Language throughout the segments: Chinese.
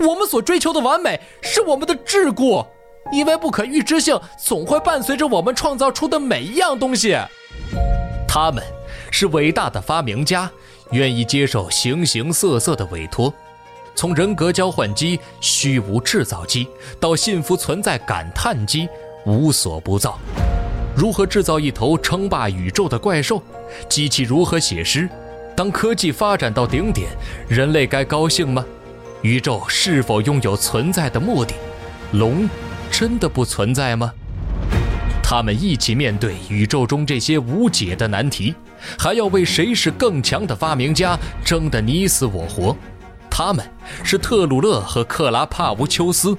我们所追求的完美是我们的桎梏，因为不可预知性总会伴随着我们创造出的每一样东西。他们是伟大的发明家，愿意接受形形色色的委托，从人格交换机、虚无制造机到幸福存在感叹机，无所不造。如何制造一头称霸宇宙的怪兽？机器如何写诗？当科技发展到顶点，人类该高兴吗？宇宙是否拥有存在的目的？龙真的不存在吗？他们一起面对宇宙中这些无解的难题，还要为谁是更强的发明家争得你死我活。他们是特鲁勒和克拉帕乌丘斯，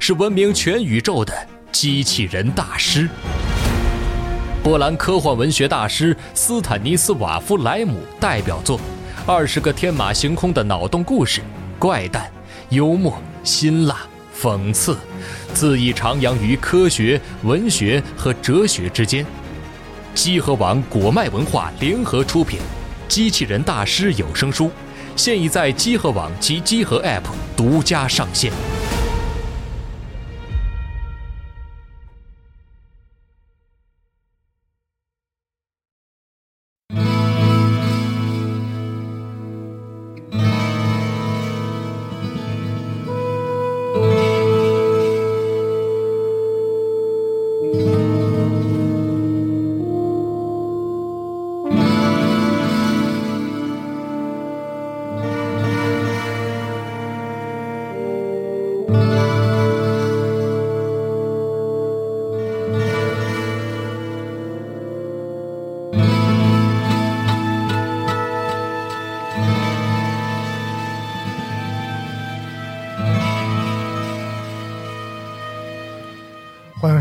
是闻名全宇宙的机器人大师。波兰科幻文学大师斯坦尼斯瓦夫莱姆代表作20个天马行空的脑洞故事，怪诞、幽默、辛辣、讽刺，恣意徜徉于科学、文学和哲学之间。积禾网果麦文化联合出品机器人大师有声书，现已在积禾网及积禾 App 独家上线。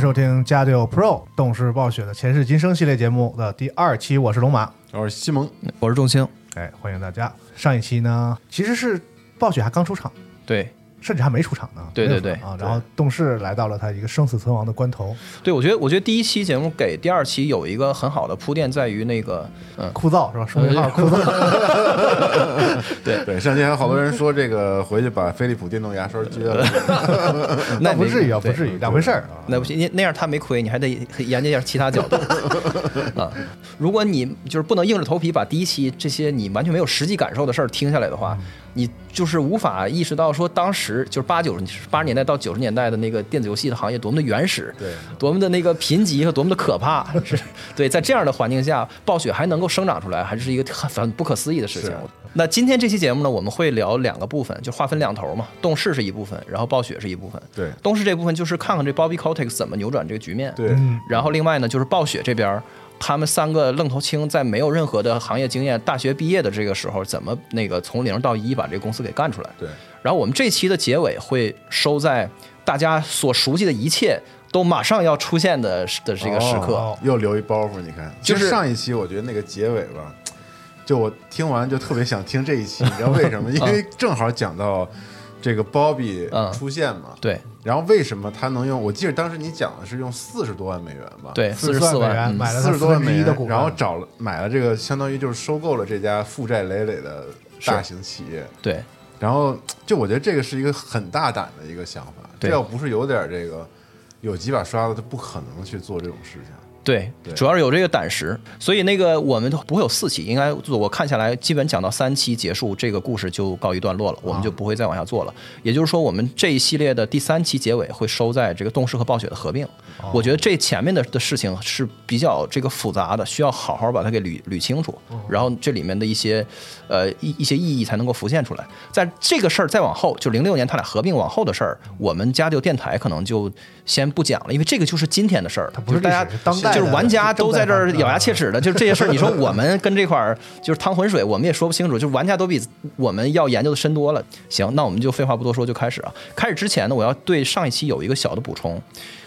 收听加六 Pro 动视暴雪的前世今生系列节目的第2期，我是龙马，我是西蒙，我是仲青。哎，欢迎大家。上一期呢，其实是暴雪还刚出场，对，甚至还没出场呢，对啊。然后动视来到了他一个生死存亡的关头。对，我觉得第1期节目给第2期有一个很好的铺垫，在于那个枯燥是吧？说一号枯燥。对，上期还有好多人说这个回去把飞利浦电动牙刷撅了，那不至于啊，不至于，两回事儿。那不行，那样他没亏，你还得研究一下其他角度啊。如果你就是不能硬着头皮把第1期这些你完全没有实际感受的事儿听下来的话，你就是无法意识到说当时就是80年代到90年代的那个电子游戏的行业多么的原始，对，多么的那个贫瘠和多么的可怕。是，对，在这样的环境下，暴雪还能够生长出来，还是一个很不可思议的事情。那今天这期节目呢，我们会聊2个部分，就划分2头嘛，动视是一部分，然后暴雪是一部分。对，动视这部分就是看看这 Bobby Kotick 怎么扭转这个局面。对，然后另外呢，就是暴雪这边。他们3个愣头青在没有任何的行业经验、大学毕业的这个时候，怎么那个从0到1把这个公司给干出来？对。然后我们这期的结尾会收在大家所熟悉的一切都马上要出现的这个时刻，又留一包袱。你看，就是上一期我觉得那个结尾吧，就我听完就特别想听这一期，你知道为什么？因为正好讲到这个 Bobby 出现嘛，对。然后为什么他能用？我记得当时你讲的是用40多万美元吧？对，44万美元买了40多万美元的股，然后买了这个，相当于就是收购了这家负债累累的大型企业。对，然后就我觉得这个是一个很大胆的一个想法，这要不是有点这个有几把刷子，他不可能去做这种事情。对，主要是有这个胆识，所以那个我们不会有4期，应该我看下来基本讲到3期结束，这个故事就告一段落了，我们就不会再往下做了。也就是说，我们这一系列的第3期结尾会收在这个动视和暴雪的合并。我觉得这前面的事情是比较这个复杂的，需要好好把它给捋清楚，然后这里面的一些一些意义才能够浮现出来。在这个事儿再往后，就06年他俩合并往后的事儿，我们加六电台可能就先不讲了，因为这个就是今天的事儿，它不是大家当代。就是玩家都在这儿咬牙切齿的，就是这些事儿。你说我们跟这块儿就是趟浑水，我们也说不清楚。就是玩家都比我们要研究的深多了。行，那我们就废话不多说，就开始啊。开始之前呢，我要对上一期有一个小的补充，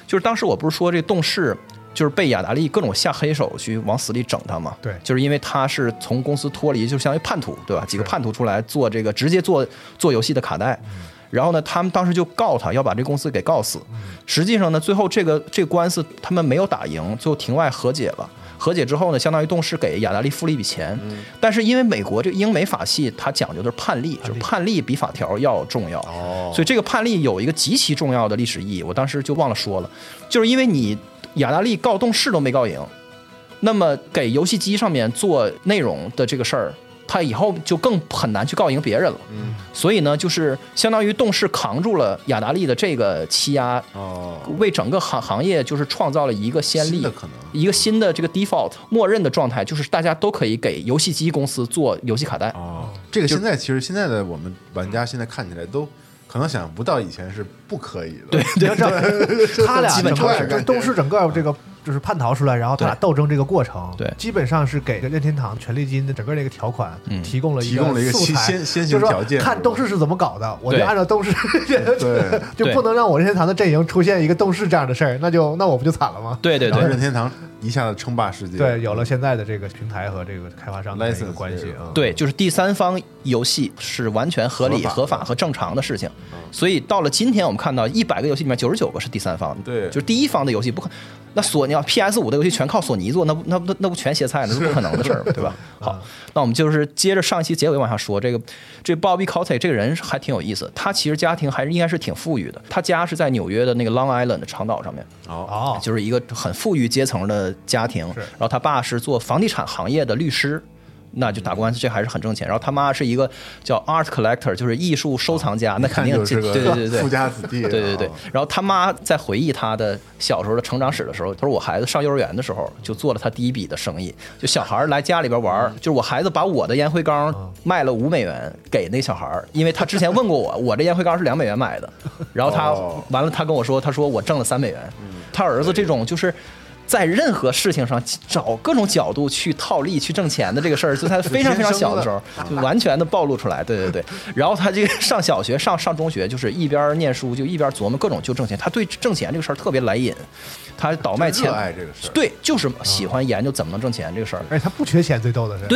就是当时我不是说这动视就是被雅达利各种下黑手去往死里整他嘛？对，就是因为他是从公司脱离，就相当于叛徒，对吧？几个叛徒出来做这个，直接做游戏的卡带。然后呢，他们当时就告他，要把这公司给告死。实际上呢，最后这个官司他们没有打赢，最后庭外和解了。和解之后呢，相当于动视给雅达利付了一笔钱，但是因为美国这个英美法系它讲究的是判例，就是判例比法条要重要，所以这个判例有一个极其重要的历史意义，我当时就忘了说了，就是因为你雅达利告动视都没告赢，那么给游戏机上面做内容的这个事儿，他以后就更很难去告赢别人了，所以呢，就是相当于动视扛住了雅达利的这个欺压，为整个行业就是创造了一个先例，一个新的这个 default 默认的状态，就是大家都可以给游戏机公司做游戏卡带。这个现在其实现在的我们玩家现在看起来都可能想不到以前是不可以的，对，他俩基本上都是整个这个就是叛逃出来，然后他俩斗争这个过程，对，基本上是给任天堂权利金的整个这个条款提供了一个素材，先行条件，就是看东视是怎么搞的，我就按照东视，就不能让我任天堂的阵营出现一个东视这样的事儿，那我不就惨了吗？对，任天堂一下子称霸世界，对，有了现在的这个平台和这个开发商的这个关系，对，就是第三方游戏是完全合理、合法和正常的事情，所以到了今天，我们看到100个游戏里面99个是第三方的，对，就是第一方的游戏不可。那索尼 PS5 的游戏全靠索尼做，那不全歇菜呢？是不可能的事儿，对吧？好，那我们就是接着上一期结尾往下说，这 Bobby Kotick 这个人还挺有意思，他其实家庭还是应该是挺富裕的，他家是在纽约的那个 Long Island 的长岛上面，就是一个很富裕阶层的家庭。然后他爸是做房地产行业的律师，那就打官司这还是很挣钱。然后他妈是一个叫 art collector， 就是艺术收藏家，那肯定是对富家子弟，对。然后他妈在回忆他的小时候的成长史的时候，他说我孩子上幼儿园的时候就做了他第一笔的生意，就小孩来家里边玩，就是我孩子把我的烟灰缸卖了$5给那小孩，因为他之前问过我，我这烟灰缸是$2买的，然后他完了他跟我说，他说我挣了$3，他儿子这种就是。在任何事情上找各种角度去套利去挣钱的这个事儿，就在非常非常小的时候就完全的暴露出来，对。然后他这个上小学上中学，就是一边念书就一边琢磨各种就挣钱，他对挣钱这个事儿特别来瘾，他倒卖钱，对，就是喜欢研究怎么能挣钱这个事儿。哎，他不缺钱，最逗的是，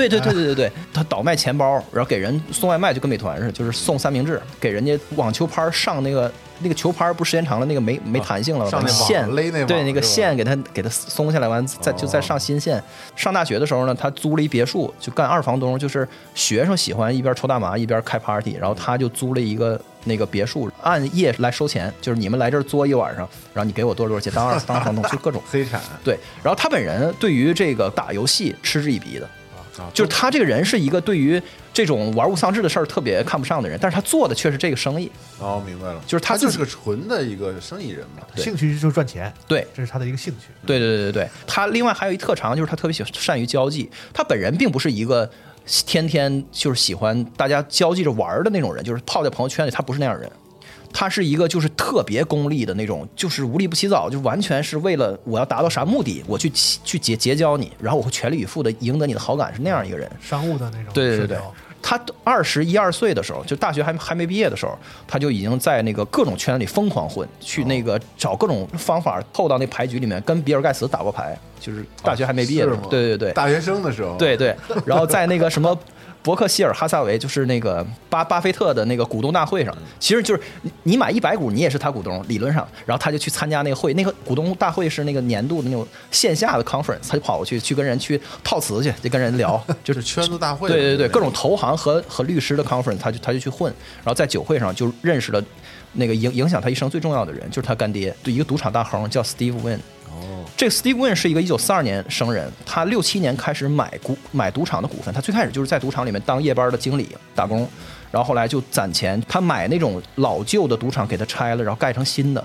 对，他倒卖钱包，然后给人送外卖，就跟美团似的，就是送三明治，给人家网球拍上那个球拍不时间长了，那个没弹性了，上那线勒那，对，那个线给它松下来，完再上新线。上大学的时候呢，他租了一别墅，就干二房东，就是学生喜欢一边抽大麻一边开 party， 然后他就租了一个那个别墅，按夜来收钱，就是你们来这儿坐一晚上，然后你给我多少钱，当房东，就各种黑产。对，然后他本人对于这个打游戏嗤之以鼻的。就是他这个人是一个对于这种玩物丧志的事儿特别看不上的人，但是他做的却是这个生意。明白了，就是他就是个纯的一个生意人嘛，兴趣就是赚钱，对，这是他的一个兴趣。对，他另外还有一特长，就是他特别善于交际。他本人并不是一个天天就是喜欢大家交际着玩的那种人，就是泡在朋友圈里，他不是那样的人。他是一个就是特别功利的那种，就是无利不起早，就完全是为了我要达到啥目的，我去结交你，然后我会全力以赴的赢得你的好感，是那样一个人，商务的那种。对，他21、22岁的时候，就大学还没毕业的时候，他就已经在那个各种圈里疯狂混，去那个找各种方法凑到那牌局里面，跟比尔盖茨打过牌，就是大学还没毕业的时候，对，大学生的时候，对，然后在那个什么。伯克希尔哈萨维就是那个巴菲特的那个股东大会上，其实就是你买100股，你也是他股东，理论上。然后他就去参加那个会，那个股东大会是那个年度的那种线下的 conference， 他就跑过去跟人去套词去，就跟人聊，就是圈子大会。对，各种投行和律师的 conference， 他就去混，然后在酒会上就认识了那个影响他一生最重要的人，就是他干爹，就一个赌场大亨叫 Steve Wynn。这个 Steve Wynn 是一个1942年生人，他67年开始买赌场的股份。他最开始就是在赌场里面当夜班的经理打工，然后后来就攒钱，他买那种老旧的赌场给他拆了，然后盖成新的，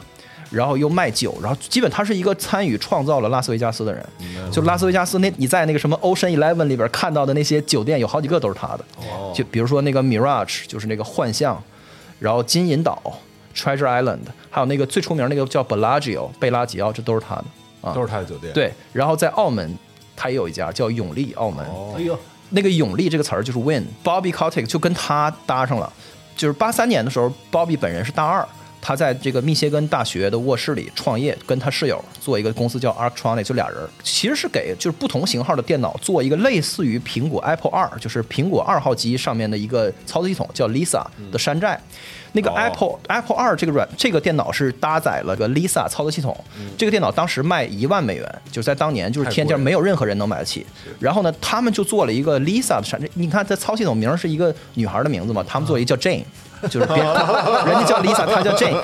然后又卖酒，然后基本他是一个参与创造了拉斯维加斯的人。就拉斯维加斯那你在那个什么 Ocean Eleven 里边看到的那些酒店有好几个都是他的，就比如说那个 Mirage 就是那个幻象，然后金银岛 Treasure Island， 还有那个最出名那个叫 Bellagio 贝拉吉奥，这都是他的。都是他的酒店。对，然后在澳门他也有一家叫永利澳门。那个永利这个词儿就是 Win，Bobby Kotick 就跟他搭上了。就是83年的时候 Bobby 本人是大二，他在这个密歇根大学的卧室里创业，跟他室友做一个公司叫 Arctronic， 就俩人，其实是给就是不同型号的电脑做一个类似于苹果 Apple 2，就是苹果2号机上面的一个操作系统叫 Lisa 的山寨。那个 Apple 2这个电脑是搭载了个 Lisa 操作系统，这个电脑当时卖$10,000，就是在当年就是天价，没有任何人能买得起。然后呢，他们就做了一个 Lisa 的山寨，你看这操作系统名是一个女孩的名字嘛，他们做一个叫 Jane。就是别人家叫 Lisa， 他叫 Jane，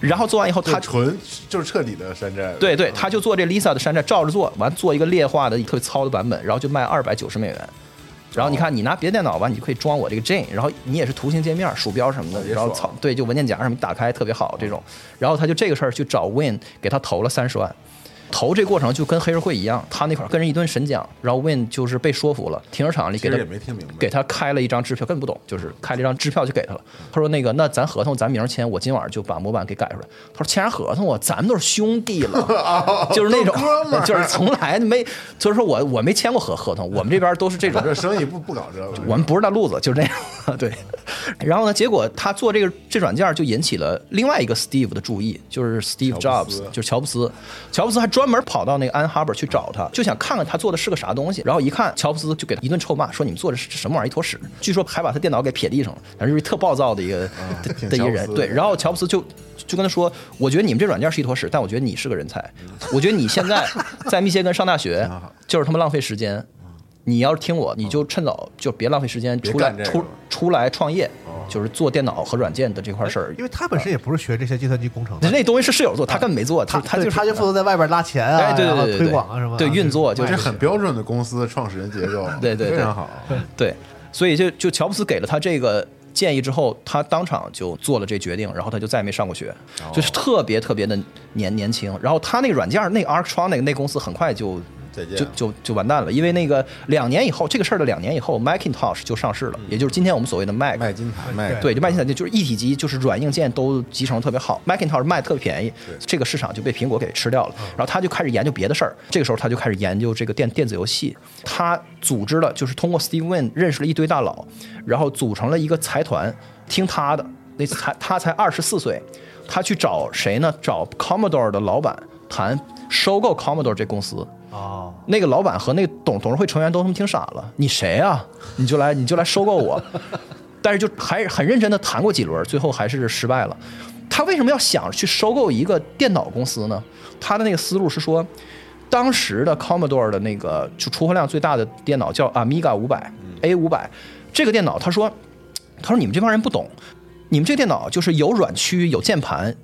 然后做完以后他纯就是彻底的山寨，对对，他就做这 Lisa 的山寨，照着做完，做一个劣化的特别糙的版本，然后就卖$290。然后你看，你拿别的电脑吧，你就可以装我这个 Jane， 然后你也是图形界面、鼠标什么的，然后对，就文件夹什么打开特别好这种。然后他就这个事儿去找 Wynn， 给他投了$300,000。投这过程就跟黑社会一样，他那块跟人一顿神讲，然后 Wynn 就是被说服了，停车场里给他也没听明白，给他开了一张支票，根本不懂，就是开了一张支票就给他了。他说那咱合同咱名签，我今晚就把模板给改出来。他说签啥合同啊？咱们都是兄弟了，就是那种，就是从来没，就是说我没签过合同，我们这边都是这种，这生意不搞这个，我们不是大路子，就是那种对。然后呢，结果他做这软件就引起了另外一个 Steve 的注意，就是 Steve Jobs， 就是乔布斯还专门跑到那个安哈伯去找他，就想看看他做的是个啥东西。然后一看，乔布斯就给他一顿臭骂，说你们做的是什么玩意儿，一坨屎。据说还把他电脑给撇地上了，反正就是特暴躁的一个人。对，然后乔布斯就跟他说，我觉得你们这软件是一坨屎，但我觉得你是个人才。我觉得你现在在密歇根上大学，就是他妈浪费时间。你要是听我，你就趁早就别浪费时间出来创业，就是做电脑和软件的这块事儿。因为他本身也不是学这些计算机工程的，那东西是室友做，他根本没做，他就负责在外边拉钱啊，对推广啊什么，对运作，就是很标准的公司创始人结构，对，非常好，对，所以就乔布斯给了他这个建议之后，他当场就做了这决定，然后他就再也没上过学，就是特别特别的年轻。然后他那个软件，那 Arctronic 那公司很快就完蛋了，因为那个这个事儿的两年以后 Macintosh 就上市了，也就是今天我们所谓的 Mac， 麦金塔，对，就麦金塔就是一体机，就是软硬件都集成特别好， Macintosh 卖特别便宜，这个市场就被苹果给吃掉了。然后他就开始研究别的事儿，这个时候他就开始研究这个电子游戏，他组织了，就是通过 Steve Wynn 认识了一堆大佬，然后组成了一个财团，听他的，那他才24岁，他去找谁呢？找 Commodore 的老板谈收购 Commodore 这公司。哦，那个老板和那个董事会成员都他妈听傻了，你谁啊？你就来收购我，但是就还很认真的谈过几轮，最后还是失败了。他为什么要想去收购一个电脑公司呢？他的那个思路是说，当时的 Commodore 的那个就出货量最大的电脑叫 Amiga 500 A500，这个电脑他说你们这帮人不懂，你们这个电脑就是有软驱、有键盘、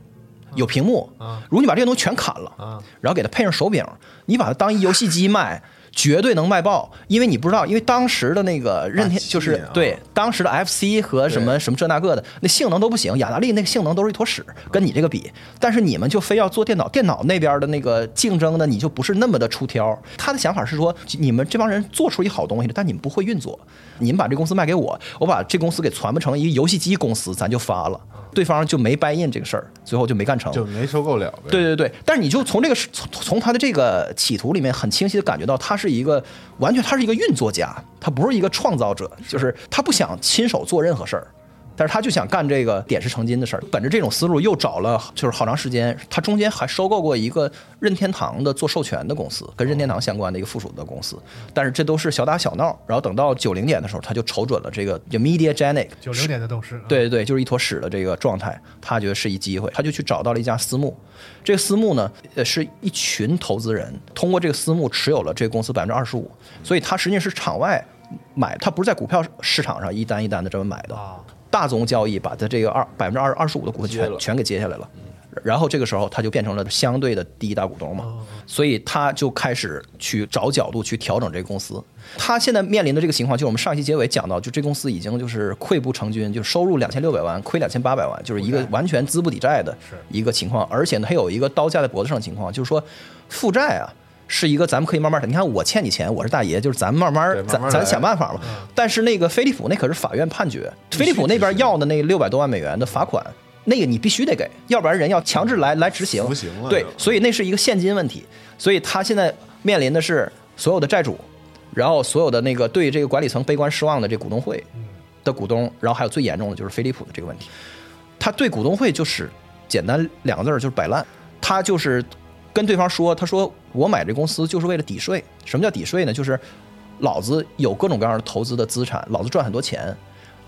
有屏幕，如果你把这个东西全砍了，然后给它配上手柄，你把它当一游戏机卖，绝对能卖爆。因为你不知道，因为当时的那个任天就是对当时的 FC 和什么什么这那个的那性能都不行，雅达利那个性能都是一坨屎，跟你这个比。但是你们就非要做电脑，电脑那边的那个竞争呢，你就不是那么的出挑。他的想法是说，你们这帮人做出一好东西，但你们不会运作，你们把这公司卖给我，我把这公司给传不成一个游戏机公司，咱就发了。对方就没buy in这个事儿，最后就没干成，就没收购了呗。对，但是你就从他的这个企图里面很清晰的感觉到，他是一个运作家，他不是一个创造者，就是他不想亲手做任何事儿，但是他就想干这个点石成金的事儿。本着这种思路，又找了就是好长时间，他中间还收购过一个任天堂的做授权的公司，跟任天堂相关的一个附属的公司，但是这都是小打小闹。然后等到90年的时候，他就瞅准了这个叫 MediaGenic， 90年的都是对，就是一坨屎的这个状态，他觉得是一机会，他就去找到了一家私募。这个私募呢，是一群投资人通过这个私募持有了这个公司25%，所以他实际上是场外买，他不是在股票市场上一单一单的这么买的。大宗交易把他这个25%的股份全给接下来了，然后这个时候他就变成了相对的第一大股东嘛，所以他就开始去找角度去调整这个公司。他现在面临的这个情况，就是我们上一期结尾讲到，就这公司已经就是溃不成军，就收入2600万，亏2800万，就是一个完全资不抵债的一个情况。而且呢，还有一个刀架在脖子上的情况，就是说负债啊。是一个咱们可以慢慢的，你看我欠你钱，我是大爷，就是咱们慢慢咱想办法嘛。但是那个飞利浦那可是法院判决，飞利浦那边要的那$600多万的罚款，那个你必须得给，要不然人要强制来执行。对，所以那是一个现金问题，所以他现在面临的是所有的债主，然后所有的那个对这个管理层悲观失望的这股东会的股东，然后还有最严重的就是飞利浦的这个问题。他对股东会就是简单两个字，就是摆烂。他就是跟对方说，他说我买这公司就是为了抵税。什么叫抵税呢？就是老子有各种各样的投资的资产，老子赚很多钱，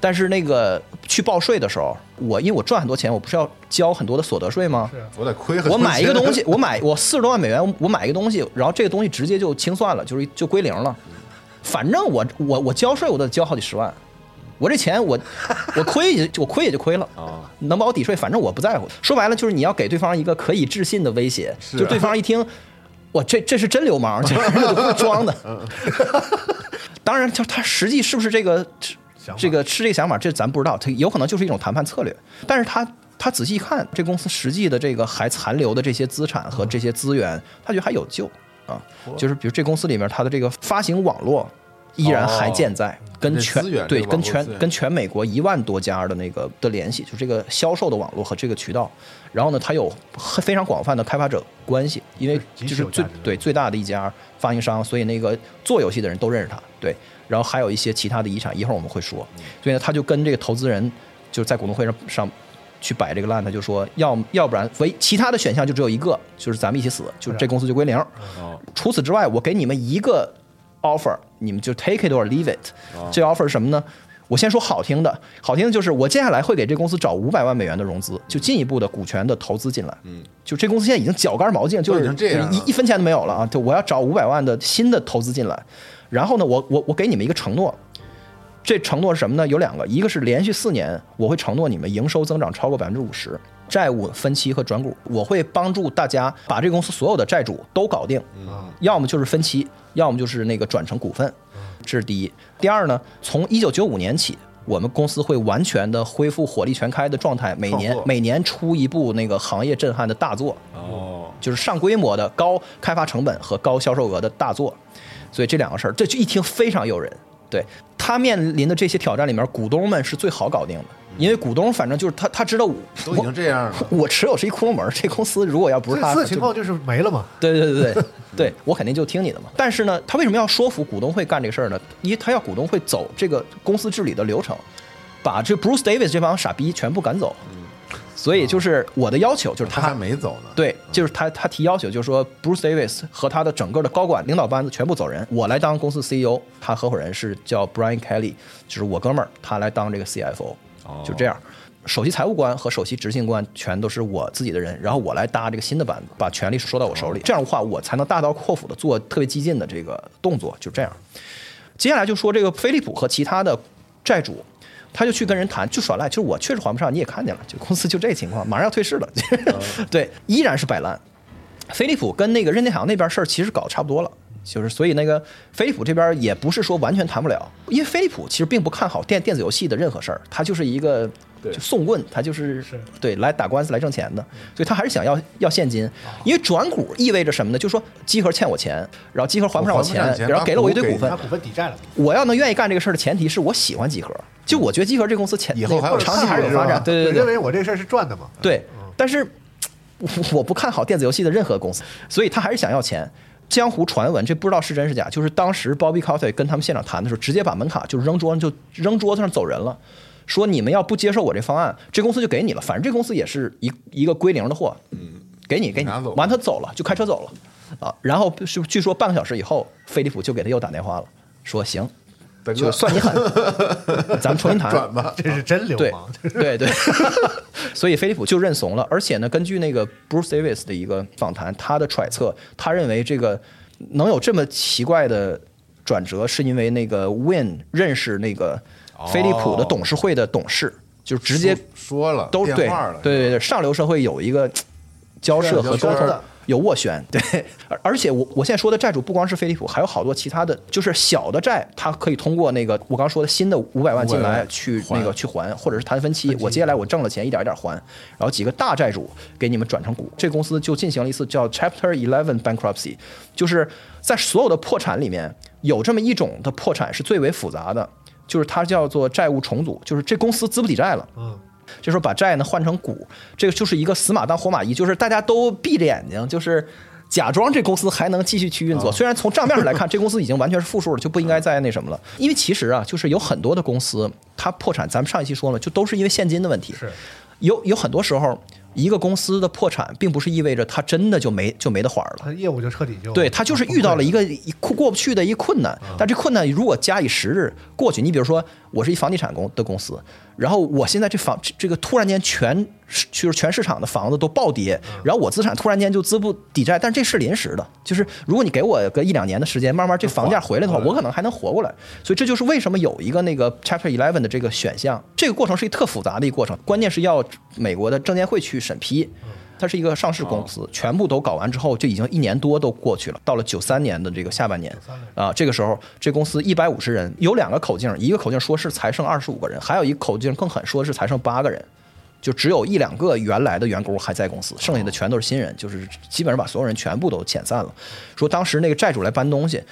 但是那个去报税的时候，因为我赚很多钱，我不是要交很多的所得税吗？我得亏很多钱。我买一个东西，我$40多万，我买一个东西，然后这个东西直接就清算了，就归零了。反正我交税，我得交好几十万。我这钱我亏也就亏了，能把我抵税，反正我不在乎。说白了就是你要给对方一个可以置信的威胁，就对方一听，哇，这是真流氓，这不是装的。当然，他实际是不是这个想法，这咱不知道，他有可能就是一种谈判策略。但是他仔细一看，这公司实际的这个还残留的这些资产和这些资源，他觉得还有救啊。就是比如这公司里面，它的这个发行网络依然还健在，跟全美国1万多家的那个的联系，就这个销售的网络和这个渠道。然后呢，它有非常广泛的开发者关系，因为就是最大的一家发行商，所以那个做游戏的人都认识他。对，然后还有一些其他的遗产，一会儿我们会说。所以呢，他就跟这个投资人就是在股东会上去摆这个烂，他就说要不然其他的选项就只有一个，就是咱们一起死，就是这公司就归零。除此之外，我给你们一个 offer。你们就 take it or leave it， 这 offer 是什么呢？我先说好听的就是我接下来会给这公司找$500万的融资，就进一步的股权的投资进来。就这公司现在已经脚干毛净，就是一分钱都没有了啊！就我要找$500万的新的投资进来，然后呢，我给你们一个承诺，这承诺是什么呢？有两个，一个是连续4年我会承诺你们营收增长超过50%，债务分期和转股，我会帮助大家把这个公司所有的债主都搞定，要么就是分期，要么就是那个转成股份，这是第一。第二呢，从1995年起，我们公司会完全的恢复火力全开的状态，每年出一部那个行业震撼的大作，就是上规模的高开发成本和高销售额的大作。所以这两个事儿，这就一听非常诱人。对，他面临的这些挑战里面，股东们是最好搞定的，因为股东反正就是他知道我都已经这样了，我持有是一窟窿门，这公司如果要不是他，这次情况就是没了嘛。对，我肯定就听你的嘛。但是呢，他为什么要说服股东会干这个事儿呢？因为他要股东会走这个公司治理的流程，把这 Bruce Davis 这帮傻逼全部赶走。所以就是我的要求就是他还没走呢。对，就是他提要求，就是说 Bruce Davis 和他的整个的高管领导班子全部走人，我来当公司 CEO， 他合伙人是叫 Brian Kelly， 就是我哥们儿，他来当这个 CFO， 就这样。首席财务官和首席执行官全都是我自己的人，然后我来搭这个新的班子，把权力收到我手里，这样的话我才能大刀阔斧的做特别激进的这个动作，就这样。接下来就说这个菲利普和其他的债主，他就去跟人谈，就耍赖，就是我确实还不上，你也看见了，就公司就这情况，马上要退市了。对，依然是摆烂。飞利浦跟那个任天堂那边事儿其实搞差不多了，就是所以那个飞利浦这边也不是说完全谈不了，因为飞利浦其实并不看好电子游戏的任何事儿，他就是一个就送棍，他就是对来打官司来挣钱的，所以他还是想要现金，因为转股意味着什么呢？就是说集合欠我钱，然后集合还不上我钱，然后给了我一堆股份，他股份抵债了。我要能愿意干这个事儿的前提是我喜欢集合，就我觉得集合这公司以后还有长期还是有发展，对，认为我这事儿是赚的嘛。对，但是我不看好电子游戏的任何公司，所以他还是想要钱。江湖传闻，这不知道是真是假，就是当时 Bobby Kotick 跟他们现场谈的时候，直接把门卡就扔桌子上走人了。说你们要不接受我这方案，这公司就给你了，反正这公司也是一个归零的货，给你完，他走了，就开车走了啊。然后据说半个小时以后，菲利普就给他又打电话了，说行，就算你狠，咱们重新谈转吧，这是真流氓。对，所以菲利普就认怂了。而且呢，根据那个 Bruce Davis 的一个访谈，他的揣测，他认为这个能有这么奇怪的转折，是因为那个 Wynn 认识那个飞利浦的董事会的董事，就直接说了，都对对对，上流社会有一个交涉和沟通，有斡旋。对，而且我现在说的债主不光是飞利浦，还有好多其他的，就是小的债，它可以通过那个我刚说的新的$500万进来去那个去还，或者是谈分期，我接下来我挣了钱一点一点还，然后几个大债主给你们转成股。这公司就进行了一次叫 Chapter 11 bankruptcy， 就是在所有的破产里面，有这么一种的破产是最为复杂的。就是它叫做债务重组，就是这公司资不抵债了，这时候把债呢换成股，这个就是一个死马当活马医，就是大家都闭着眼睛，就是假装这公司还能继续去运作。虽然从账面上来看，这公司已经完全是负数了，就不应该再那什么了。因为其实啊，就是有很多的公司它破产，咱们上一期说了，就都是因为现金的问题。是，有很多时候，一个公司的破产并不是意味着它真的就没得玩了，它业务就彻底就对，它就是遇到了一个过不去的一个困难，但这困难如果加以时日过去，你比如说我是一房地产公司，然后我现在这个突然间全市场的房子都暴跌，然后我资产突然间就资不抵债，但是这是临时的，就是如果你给我个1-2年的时间，慢慢这房价回来的话，我可能还能活过来。所以这就是为什么有一个那个 Chapter 11的这个选项，这个过程是一特复杂的一个过程，关键是要美国的证监会去审批。它是一个上市公司，全部都搞完之后，就已经1年多都过去了。到了93年的这个下半年啊，这个时候这公司150人，有2个口径，一个口径说是才剩25个人，还有一个口径更狠，说是才剩8个人。就只有1-2个原来的员工还在公司，剩下的全都是新人，就是基本上把所有人全部都遣散了。说当时那个债主来搬东西，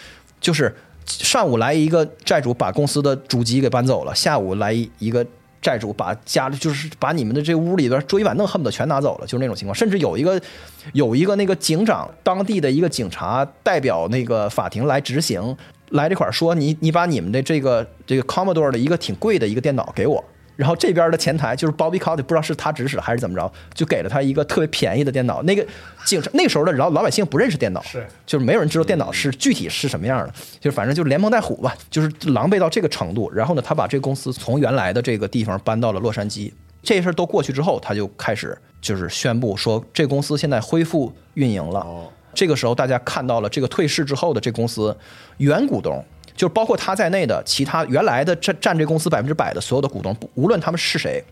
就是上午来一个债主把公司的主机给搬走了，下午来一个债主把家里就是把你们的这屋里边桌椅板凳恨不得全拿走了，就是那种情况。甚至有一个那个警长，当地的一个警察代表那个法庭来执行，来这块说你把你们的这个 Commodore 的一个挺贵的一个电脑给我。然后这边的前台就是 Bobby Kotick， 不知道是他指使还是怎么着，就给了他一个特别便宜的电脑。那个警察那时候的老百姓不认识电脑，是就是没有人知道电脑是具体是什么样的，就是反正就是连蒙带唬吧，就是狼狈到这个程度。然后呢，他把这个公司从原来的这个地方搬到了洛杉矶。这事儿都过去之后，他就开始就是宣布说，这公司现在恢复运营了。这个时候大家看到了这个退市之后的这公司原股东。就是包括他在内的其他原来的占这公司100%的所有的股东，无论他们是谁，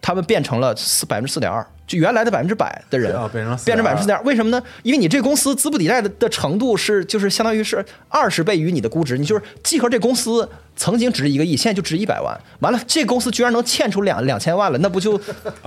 他们变成了4.2%，就原来的100%的人变成4.2%。为什么呢？因为你这公司资不抵债的程度是就是相当于是20倍于你的估值，你就是集合这公司曾经值1亿，现在就值100万，完了这公司居然能欠出2000万了，那不就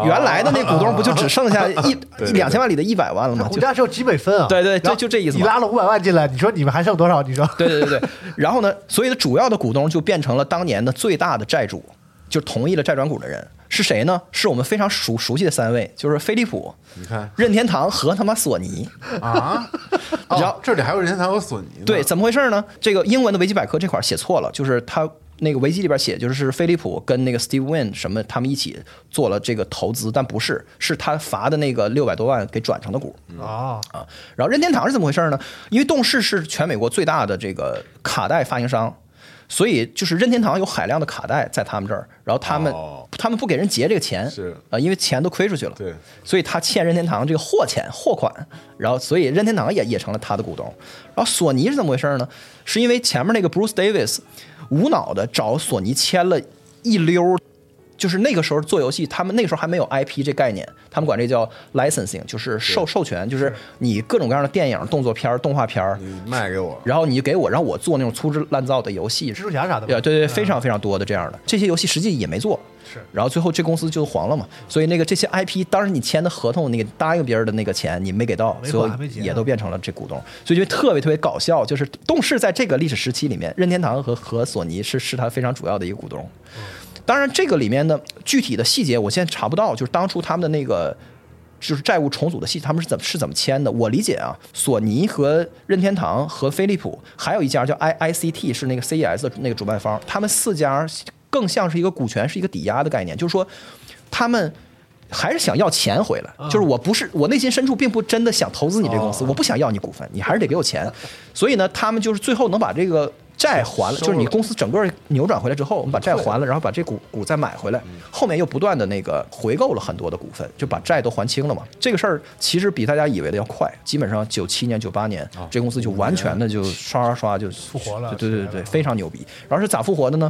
原来的那股东不就只剩下2000万里的100万了吗？股价只有几美分啊！对对，就这意思。你拉了500万进来，你说你们还剩多少？你说对对对对。然后呢，所以主要的股东就变成了当年的最大的债主，就同意了债转股的人。是谁呢？是我们非常熟悉的3位，就是飞利浦、你看任天堂和他妈索尼啊！你知道、这里还有任天堂和索尼呢？对，怎么回事呢？这个英文的维基百科这块写错了，就是他那个维基里边写就是飞利浦跟那个 Steve Wynn 什么他们一起做了这个投资，但不是，是他罚的那个600多万给转成的股啊。然后任天堂是怎么回事呢？因为动视是全美国最大的这个卡带发行商。所以就是任天堂有海量的卡带在他们这儿，然后他们不给人结这个钱，是因为钱都亏出去了，对，所以他欠任天堂这个货款，然后所以任天堂也成了他的股东。然后索尼是怎么回事呢？是因为前面那个 Bruce Davis 无脑的找索尼签了一溜，就是那个时候做游戏，他们那个时候还没有 IP 这概念，他们管这叫 licensing， 就是授权，就是你各种各样的电影、动作片、动画片，你卖给我，然后你给我，让我做那种粗制滥造的游戏，蜘蛛侠啥的，对对对，非常非常多的这样的，这些游戏实际也没做，是，然后最后这公司就黄了嘛，所以那个这些 IP， 当时你签的合同那个答应别人的那个钱你没给到，所以也都变成了这股东，所以就特别搞笑，就是动视在这个历史时期里面，任天堂和索尼是他非常主要的一个股东。当然，这个里面的具体的细节我现在查不到，就是当初他们的那个就是债务重组的细节，他们是怎么签的？我理解啊，索尼和任天堂和飞利浦，还有一家叫 ICT， 是那个 CES 的那个主办方，他们4家更像是一个股权是一个抵押的概念，就是说他们还是想要钱回来，就是我内心深处并不真的想投资你这公司，我不想要你股份，你还是得给我钱。所以呢，他们就是最后能把这个债还了，就是你公司整个扭转回来之后，我们把债还了，然后把这股再买回来，后面又不断的那个回购了很多的股份，就把债都还清了嘛。这个事儿其实比大家以为的要快，基本上97年、98年，这公司就完全的就刷就复活了，对对对，非常牛逼。然后是咋复活的呢？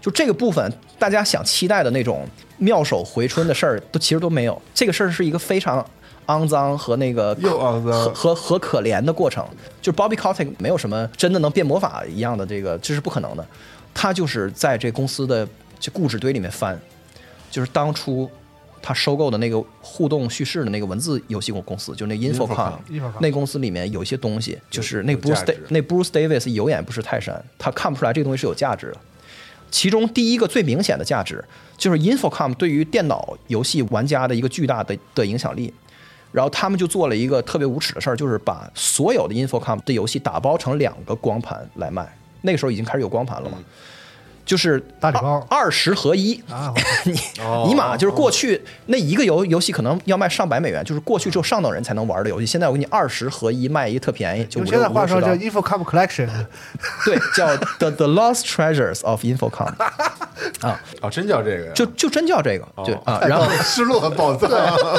就这个部分，大家想期待的那种妙手回春的事儿，都其实都没有。这个事儿是一个非常肮脏和那个又肮脏和可怜的过程，就是 Bobby Kotick 没有什么真的能变魔法一样的，这是不可能的。他就是在这公司的这固执堆里面翻，就是当初他收购的那个互动叙事的那个文字游戏公司，就是那 Infocom， 那公司里面有一些东西，就是那 Bruce Davis 有眼不识泰山，他看不出来这个东西是有价值的。其中第一个最明显的价值就是 Infocom 对于电脑游戏玩家的一个巨大的影响力。然后他们就做了一个特别无耻的事儿，就是把所有的 Infocom 的游戏打包成2个光盘来卖。那个时候已经开始有光盘了嘛，就是大礼包20合1啊，尼玛就是过去那一个游戏可能要卖$上百，就是过去只有上等人才能玩的游戏，现在我给你20合1卖一特便宜，就现在话说叫 Infocom Collection， 对，叫 The Lost Treasures of Infocom 啊，哦，真叫这个，就真叫这个，对啊，然后失落和暴躁，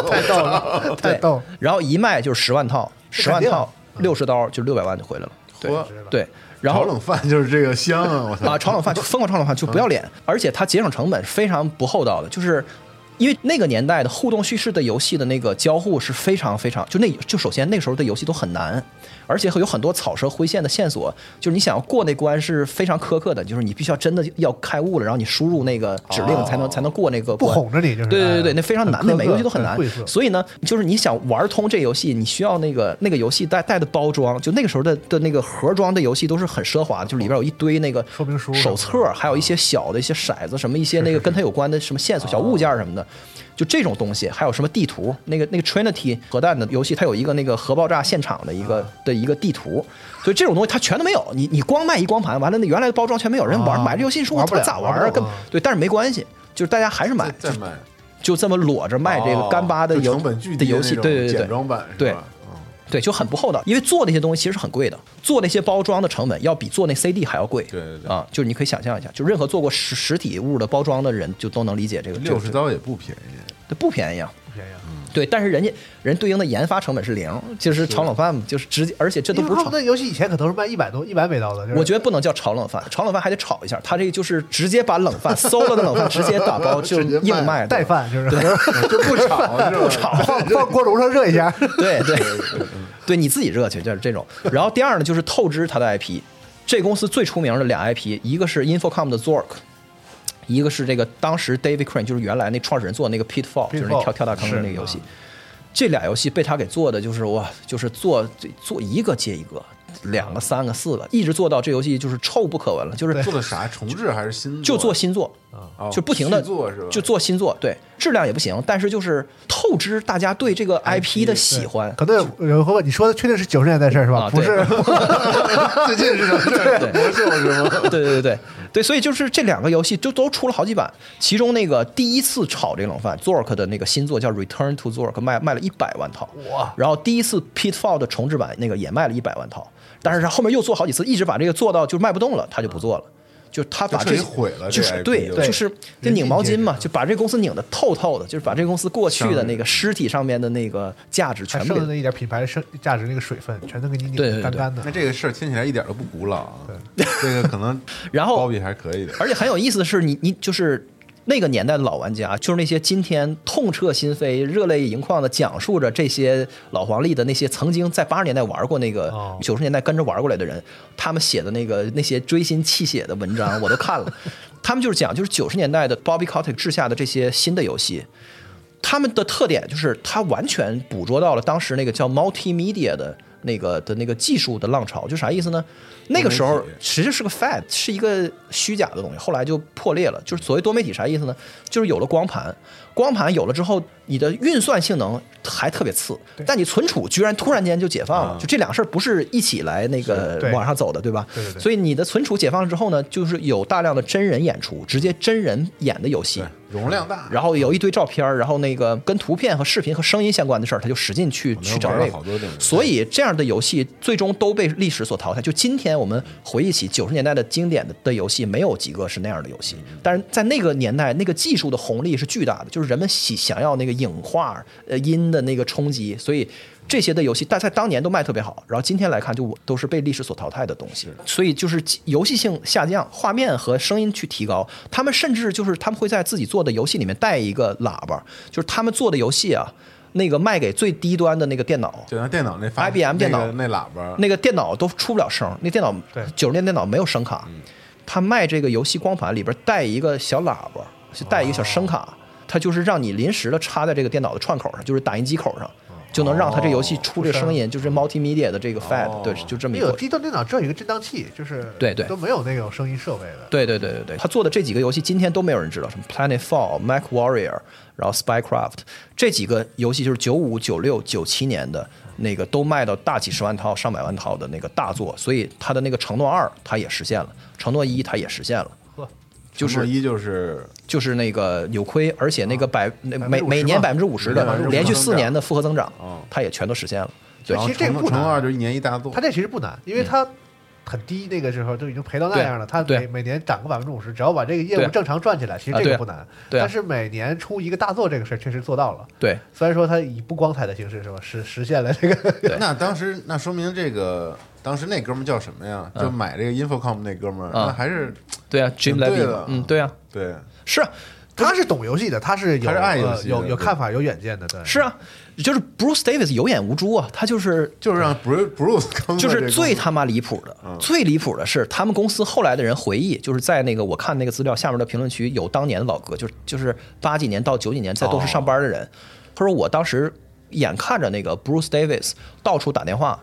太逗了，太逗，然后一卖就是10万套，10万套$60就600万就回来了，对。然后炒冷饭就是这个香啊！啊，炒冷饭就疯狂炒冷饭，就不要脸，而且它节省成本非常不厚道的，就是因为那个年代的互动叙事的游戏的那个交互是非常非常就首先那时候的游戏都很难，而且有很多草蛇灰线的线索，就是你想要过那关是非常苛刻的，就是你必须要真的要开悟了，然后你输入那个指令才能过那个关，不哄着你就是，对，那非常难，那每个游戏都很难，所以呢，就是你想玩通这游戏，你需要那个游戏带的包装，就那个时候的那个盒装的游戏都是很奢华的，就是里边有一堆那个说明书、手册，还有一些小的一些骰子什么一些那个跟它有关的什么线索、小物件什么的。就这种东西，还有什么地图？那个 Trinity 核弹的游戏，它有一个那个核爆炸现场的一个地图，所以这种东西它全都没有。你光卖一光盘，完了那原来的包装全没有人玩，买这游戏说我他妈咋玩啊？对，但是没关系，就是大家还是买，就这么裸着卖这个干巴的成本巨低的游戏，对，简装版对。对，就很不厚道，因为做那些东西其实是很贵的，做那些包装的成本要比做那 CD 还要贵。对啊，就是你可以想象一下，就任何做过实体物的包装的人，就都能理解这个。$60也不便宜，不便宜啊，不便宜啊。对，但是人对应的研发成本是0，就是炒冷饭，就是直接，而且这都不是炒。那游戏以前可都是卖$100多、$100，我觉得不能叫炒冷饭，炒冷饭还得炒一下，他这个就是直接把冷饭馊了的冷饭直接打包就硬卖带饭，就是就不炒，放锅炉上热一下。对，你自己热去，就是这种。然后第二呢，就是透支他的 IP。这公司最出名的俩 IP， 一个是 Infocom 的 Zork。一个是这个当时 David Crane 就是原来那创始人做的那个 Pitfall， 就是那跳大坑的那个游戏，这俩游戏被他给做的就是哇，就是做一个接一个，2个、3个、4个，一直做到这游戏就是臭不可闻了，就是做的啥重置还是新作，就做新作啊，就不停的就做新作，对，质量也不行，但是就是透支大家对这个 IP 的喜欢。可能有人会问，你说的确定是90年代事是吧？不是，最近是什么事？不是我说，对，所以就是这两个游戏就都出了好几版，其中那个第一次炒这个冷饭 Zork 的那个新作叫 Return to Zork， 卖了100万套，然后第一次 Pitfall 的重置版那个也卖了100万套。但是他后面又做好几次，一直把这个做到就卖不动了，他就不做了，就他把这个毁了，就是对，就是就拧毛巾嘛，就把这公司拧得透透的，就是把这公司过去的那个尸体上面的那个价值全部，剩的那一点品牌价值那个水分全都给你拧干干的。那这个事儿听起来一点都不古老，这个可能然后包比还可以的。而且很有意思的是，你就是那个年代的老玩家，就是那些今天痛彻心扉、热泪盈眶的讲述着这些老黄历的那些曾经在80年代玩过那个90年代跟着玩过来的人，他们写的那些锥心泣血的文章我都看了。他们就是讲，就是90年代的 Bobby Kotick 治下的这些新的游戏，他们的特点就是他完全捕捉到了当时那个叫 multimedia 的那个技术的浪潮。就啥意思呢？那个时候其实是个 fad， 是一个虚假的东西，后来就破裂了。就是所谓多媒体啥意思呢？就是有了光盘有了之后，你的运算性能还特别次，但你存储居然突然间就解放了，就这两事不是一起来那个往上走的，对吧？对，所以你的存储解放了之后呢，就是有大量的真人演出，直接真人演的游戏，容量大，然后有一堆照片，然后那个跟图片和视频和声音相关的事儿，他就使劲去找这个。所以这样的游戏最终都被历史所淘汰。就今天我们回忆起90年代的经典的游戏，没有几个是那样的游戏。但是在那个年代，那个技术的红利是巨大的，就是人们想要那个影画、音的那个冲击，所以这些的游戏在当年都卖特别好，然后今天来看就都是被历史所淘汰的东西。所以就是游戏性下降，画面和声音去提高。他们甚至就是他们会在自己做的游戏里面带一个喇叭，就是他们做的游戏啊，那个卖给最低端的那个电脑，就像电脑那 IBM 电脑那喇叭，那个电脑都出不了声，那电脑90年代电脑没有声卡，他卖这个游戏光盘里边带一个小喇叭，就带一个小声卡，它就是让你临时的插在这个电脑的串口上，就是打印机口上，就能让它这游戏出这个声音，就是 multimedia 的这个 fad，对，就这么一个。有低端电脑只有一个震荡器，就是对都没有那种声音设备的。对，他做的这几个游戏今天都没有人知道，什么 Planetfall、Mac Warrior， 然后 Spycraft 这几个游戏就是95、96、97年的那个都卖到大几十万套、上百万套的那个大作，所以他的那个承诺2他也实现了，承诺1他也实现了。就是那个扭亏，而且那个每年50%的连续4年的复合增长，它也全都实现了。对，其实这个不难，乘2就一年一大做。它这其实不难，因为它很低，那个时候就已经赔到那样了。它每年涨个50%，只要把这个业务正常赚起来，其实这个不难。对，但是每年出一个大作这个事确实做到了。对，虽然说它以不光彩的形式是吧，实现了这个。那当时那说明这个。当时那哥们叫什么呀？就买这个 Infocom 那哥们儿，那还是对啊 ，Jim Levy， 对啊，对，是啊，他是懂游戏的，他是爱游戏的，有看法，有远见的，对，是啊，就是 Bruce Davis 有眼无珠啊，他就是让 Bruce 就是最他妈离谱的，最离谱的是他们公司后来的人回忆，就是在那个我看那个资料下面的评论区有当年的老哥，就是80几年到90年在都市上班的人，他说我当时眼看着那个 Bruce Davis 到处打电话。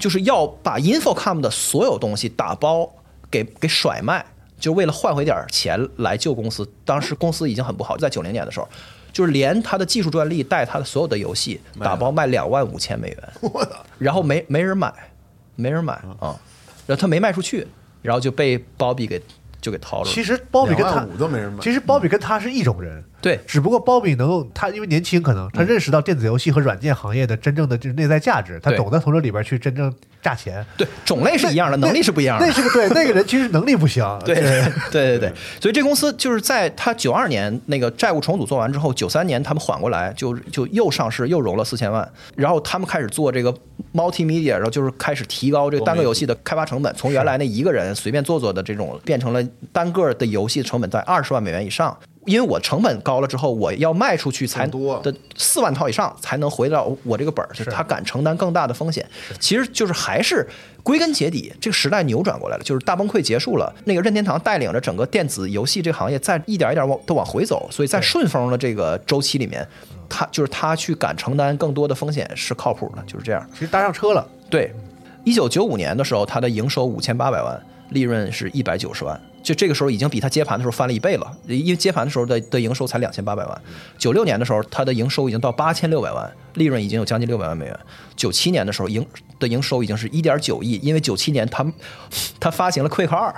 就是要把 Infocom 的所有东西打包给甩卖，就为了换回点钱来救公司。当时公司已经很不好，在90年的时候，就是连他的技术专利带他的所有的游戏打包卖$25,000，然后没人买啊，然后他没卖出去，然后就被 Bobby 给掏了。其实 Bobby 跟他都没人买，其实 Bobby 跟他是一种人。对，只不过 Bobby 能够他因为年轻，可能他认识到电子游戏和软件行业的真正的就是内在价值，他懂得从这里边去真正榨钱。对，种类是一样的，能力是不一样的。那是个对那个人其实能力不行。对对对对，所以这公司就是在他92年那个债务重组做完之后，93年他们缓过来，就又上市又融了4000万，然后他们开始做这个 multimedia， 然后就是开始提高这个单个游戏的开发成本，从原来那一个人随便做的这种，变成了单个的游戏成本在$200,000以上。因为我成本高了之后，我要卖出去才的4万套以上才能回到我这个本儿，就是他敢承担更大的风险。其实就是还是归根结底，这个时代扭转过来了，就是大崩溃结束了。那个任天堂带领着整个电子游戏这个行业，在一点一点都往回走。所以在顺风的这个周期里面，他去敢承担更多的风险是靠谱的，就是这样。其实搭上车了。对，1995年的时候，他的营收5800万，利润是190万。就这个时候已经比他接盘的时候翻了1倍了，因为接盘的时候的营收才2800万。96年的时候，他的营收已经到8600万，利润已经有将近$600万。97年的时候，营收已经是1.9亿，因为97年他发行了 Quick 2。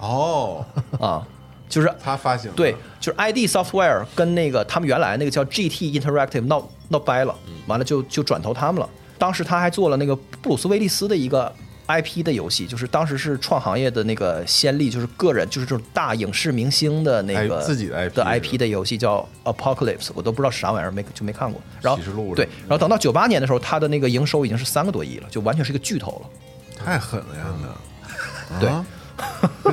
哦，啊，就是他发行了，对，就是 ID Software 跟那个他们原来那个叫 GT Interactive 闹掰了，完了就转投他们了。当时他还做了那个布鲁斯威利斯的一个。IP 的游戏，就是当时是创行业的那个先例，就是个人就是这种大影视明星的那个自己的 IP 的游戏叫 Apocalypse， 我都不知道啥玩意儿，没看过。然后对，然后等到98年的时候，他的那个营收已经是3个多亿了，就完全是一个巨头了，太狠了呀！对，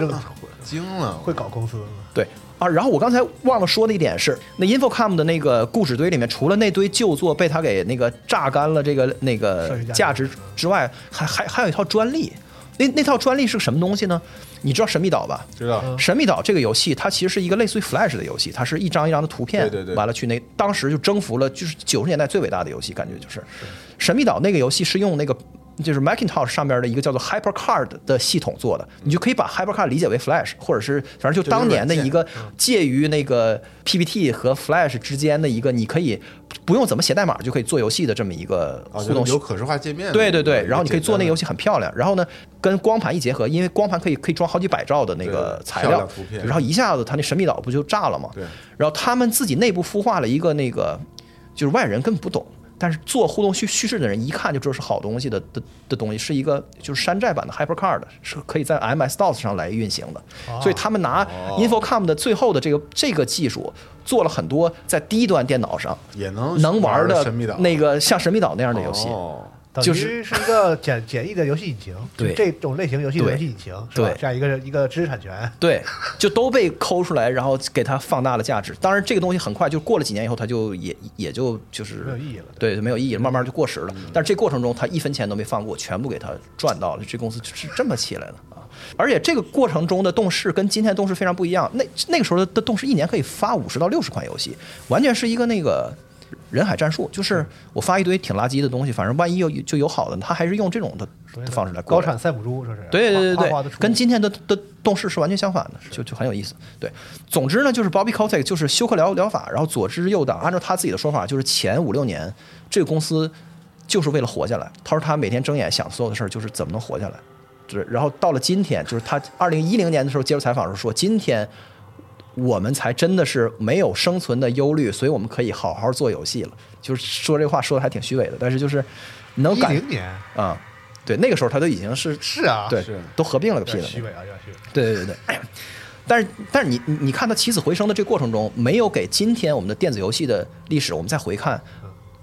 惊了，会搞公司。对啊，然后我刚才忘了说的一点是，那 Infocom 的那个故纸堆里面，除了那堆旧作被他给那个榨干了这个那个价值之外，还有一套专利。那套专利是什么东西呢？你知道《神秘岛》吧？知道。《神秘岛》这个游戏，它其实是一个类似于 Flash 的游戏，它是一张一张的图片，对，完了去那当时就征服了，就是90年代最伟大的游戏，感觉就是《神秘岛》那个游戏是用那个。就是 Macintosh 上面的一个叫做 HyperCard 的系统做的，你就可以把 HyperCard 理解为 Flash， 或者是反正就当年的一个介于那个 PPT 和 Flash 之间的一个，你可以不用怎么写代码就可以做游戏的这么一个互动，有可视化界面。对对对，然后你可以做那个游戏很漂亮。然后呢，跟光盘一结合，因为光盘可以装好几百兆的那个材料，然后一下子他那神秘岛不就炸了吗？对。然后他们自己内部孵化了一个那个，就是外人根本不懂。但是做互动叙事的人一看就知道是好东西的东西，是一个就是山寨版的 HyperCard， 是可以在 MS-DOS 上来运行的。所以他们拿 Infocom 的最后的这个技术做了很多在低端电脑上也能玩的那个像神秘岛那样的游戏。就是一个简易的游戏引擎，对这种类型游戏的游戏引擎，对这样一个知识产权，对，就都被抠出来，然后给它放大了价值。当然，这个东西很快就过了几年以后，它就也就是没有意义了，对，没有意义了，慢慢就过时了。但是这过程中，他1分钱都没放过，全部给他赚到了。这公司是这么起来的啊！而且这个过程中的动视跟今天的动视非常不一样。那个时候的动视一年可以发50到60款游戏，完全是一个那个。人海战术，就是我发一堆挺垃圾的东西，反正万一就有好的，他还是用这种的方式来过来。高产赛母猪，这是对对对对，跟今天的动视是完全相反的，就很有意思。对，总之呢，就是 Bobby Kotick 就是休克疗法，然后左支右挡。按照他自己的说法，就是前5-6年，这个公司就是为了活下来。他说他每天睁眼想所有的事儿，就是怎么能活下来。然后到了今天，就是他2010年的时候接受采访的时候说，今天我们才真的是没有生存的忧虑，所以我们可以好好做游戏了。就是说这话说的还挺虚伪的，但是就是能感10年啊、嗯，对，那个时候他都已经是啊，对，都合并了个屁了，虚伪啊，虚伪。对，哎呀。但是你看他起死回生的这过程中，没有给今天我们的电子游戏的历史我们再回看，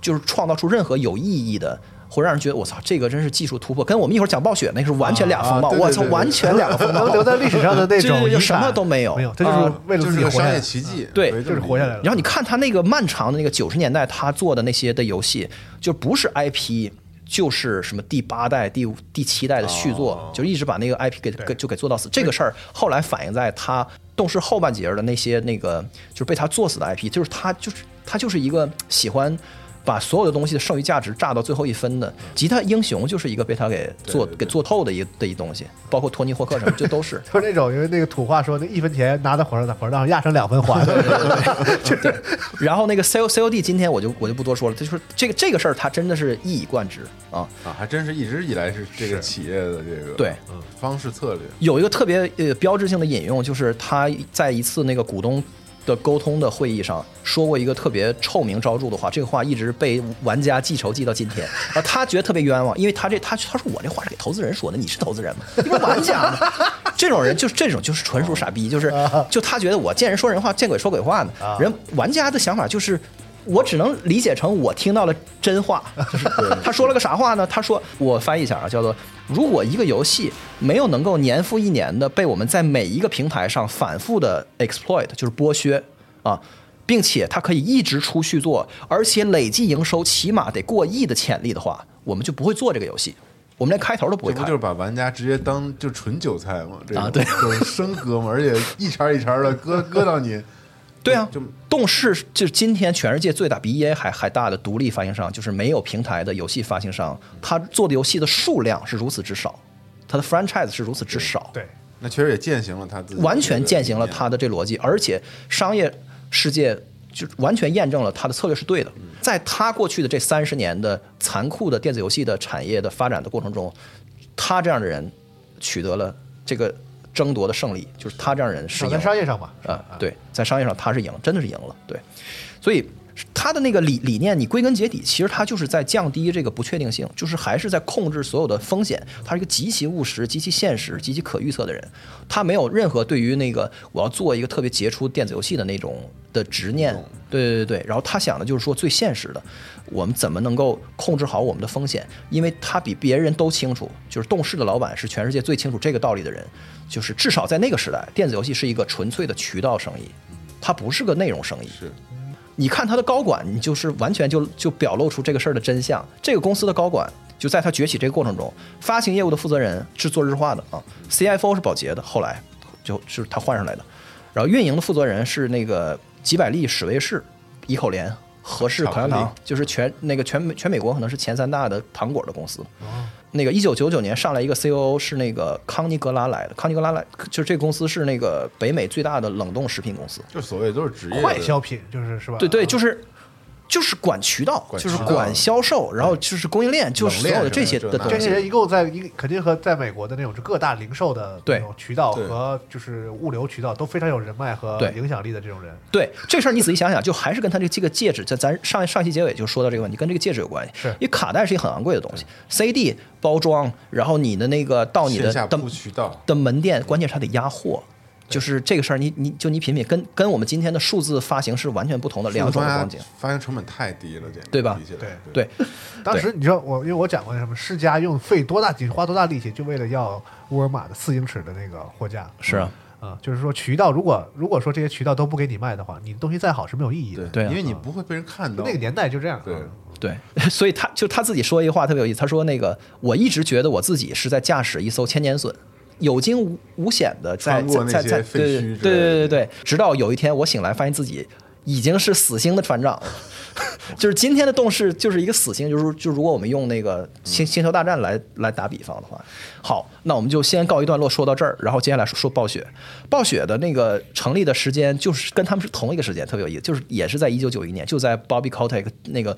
就是创造出任何有意义的，会让人觉得我操，这个真是技术突破，跟我们一会儿讲暴雪那个是完全两个风貌，我操，完全两个风貌，留在历史上的那种就什么都没有，这就是为了自己活下来，奇迹，对，就是活下来了。然后你看他那个漫长的那个90年代他做的那些的游戏，就不是 IP。就是什么第8代、第7代的续作，就一直把那个 IP 给做到死。这个事儿后来反映在他动视后半截的那些那个，就是被他做死的 IP， 就是他就是一个喜欢把所有的东西的剩余价值榨到最后一分的。吉他英雄就是一个被他给做透的一东西，包括托尼霍克什么，就都是就是那种，因为那个土话说，那1分钱拿在火上压成2分还。对。然后那个 COD， 今天我就不多说了，就是这个事儿，它真的是一以贯之啊，还真是一直以来是这个企业的这个对、方式策略。有一个特别标志性的引用，就是他在一次那个股东的沟通的会议上说过一个特别臭名昭著的话，这个话一直被玩家记仇记到今天。啊，他觉得特别冤枉，因为他说我这话是给投资人说的，你是投资人吗？你不玩家吗？这种人就是纯属傻逼，就他觉得我见人说人话，见鬼说鬼话呢。人玩家的想法就是。我只能理解成我听到了真话，就是他说了个啥话呢？他说，我翻译一下啊，叫做如果一个游戏没有能够年复一年的被我们在每一个平台上反复的 exploit， 就是剥削啊，并且它可以一直出续作，而且累计营收起码得过亿的潜力的话，我们就不会做这个游戏。我们连开头都不会看，这不就是把玩家直接当就纯韭菜吗？这啊，对，生割嘛，而且一茬一茬的割到你。对啊，动视就是今天全世界最大比 EA 还大的独立发行商，就是没有平台的游戏发行商，他做的游戏的数量是如此之少，他的 franchise 是如此之少。对，那确实也践行了他自己，完全践行了他的这逻辑，而且商业世界就完全验证了他的策略是对的。在他过去的这30年的残酷的电子游戏的产业的发展的过程中，他这样的人取得了这个。争夺的胜利，就是他这样人是赢，在商业上吧，对，在商业上他是赢，真的是赢了，对，所以他的那个理念，你归根结底，其实他就是在降低这个不确定性，就是还是在控制所有的风险。他是一个极其务实、极其现实、极其可预测的人，他没有任何对于那个我要做一个特别杰出电子游戏的那种的执念，对。然后他想的就是说最现实的，我们怎么能够控制好我们的风险？因为他比别人都清楚，就是动视的老板是全世界最清楚这个道理的人。就是至少在那个时代，电子游戏是一个纯粹的渠道生意，它不是个内容生意。是，你看他的高管，你就是完全就表露出这个事儿的真相。这个公司的高管就在他崛起这个过程中，发行业务的负责人是做日化的啊 ，CFO 是宝洁的，后来就是他换上来的。然后运营的负责人是那个吉百利、史威士、怡口莲、和氏口香糖，就是全美国可能是前3大的糖果的公司。哦，那个1999年上来一个 COO 是那个康尼格拉来的，康尼格拉来就是这个公司是那个北美最大的冷冻食品公司，就所谓都是职业快消品，是吧？对，就是管渠道，就是管销售，然后就是供应链，就是所有的这些的东西。这些人一共在肯定和在美国的那种各大零售的那种渠道和就是物流渠道都非常有人脉和影响力的这种人。对这事儿你仔细想想，就还是跟他这个戒指，咱上期结尾就说到这个问题，跟这个戒指有关系。因为卡带是一个很昂贵的东西 ，CD 包装，然后你的那个到你的渠道的门店，关键是它得压货。就是这个事儿，你品跟我们今天的数字发行是完全不同的两种光景。发行成本太低了，对吧？对。当时你说因为我讲过什么世嘉用费多大劲花多大力气，就为了要沃尔玛的4英尺的那个货架。是啊，就是说渠道，如果说这些渠道都不给你卖的话，你东西再好是没有意义的。对，因为你不会被人看到。那个年代就这样。对，所以他自己说一个话特别有意思，他说那个我一直觉得我自己是在驾驶一艘千年隼。有惊无险的在对，直到有一天我醒来，发现自己已经是死星的船长了。就是今天的动视就是一个死星，就如果我们用那个星球大战来打比方的话，好，那我们就先告一段落，说到这儿，然后接下来说暴雪。暴雪的那个成立的时间就是跟他们是同一个时间，特别有意思，就是也是在1991年，就在 Bobby Kotick 那个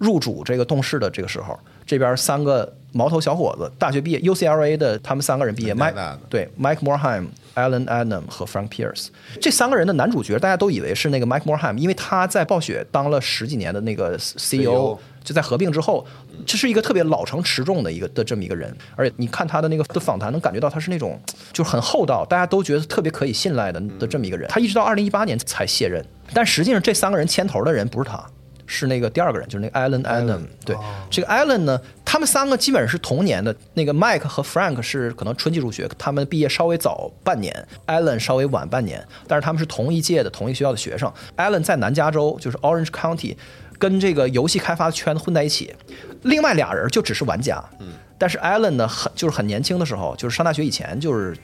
入主这个动视的这个时候，这边三个毛头小伙子大学毕业 UCLA 的，他们三个人毕业，对 Mike Morhaime、Allen Adham 和 Frank Pierce 这三个人的男主角，大家都以为是那个 Mike Morhaime， 因为他在暴雪当了10几年的那个 CEO， 就在合并之后，这是一个特别老成持重的一个的这么一个人，而且你看他的那个的访谈，能感觉到他是那种就是很厚道，大家都觉得特别可以信赖的这么一个人。他一直到2018年才卸任，但实际上这三个人牵头的人不是他。是那个第二个人，就是那个 Allen Adham。对，这个 Allen 呢，他们三个基本是同年的。那个 Mike 和 Frank 是可能春季入学，他们毕业稍微早半年 ，Allen 稍微晚半年，但是他们是同一届的、同一学校的学生。Allen 在南加州，就是 Orange County， 跟这个游戏开发圈混在一起。另外俩人就只是玩家。但是 Allen 呢，就是很年轻的时候，就是上大学以前，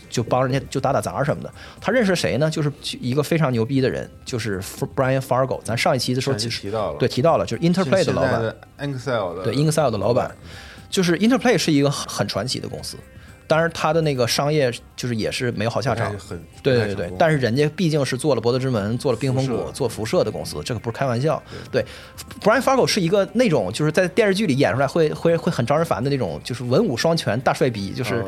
就帮人家就打打杂什么的。他认识谁呢？就是一个非常牛逼的人，就是 Brian Fargo。咱上一期的时候提到了，对，提到了，就是 Interplay 的老板 ，Excel 的，对 Excel 的老板，就是 Interplay 是一个很传奇的公司。当然，他的那个商业就是也是没有好下场，对对对。但是人家毕竟是做了《博德之门》、做了《冰封谷》、做辐射的公司，这个不是开玩笑。对 ，Brian Fargo 是一个那种就是在电视剧里演出来会很招人烦的那种，就是文武双全大帅逼。就是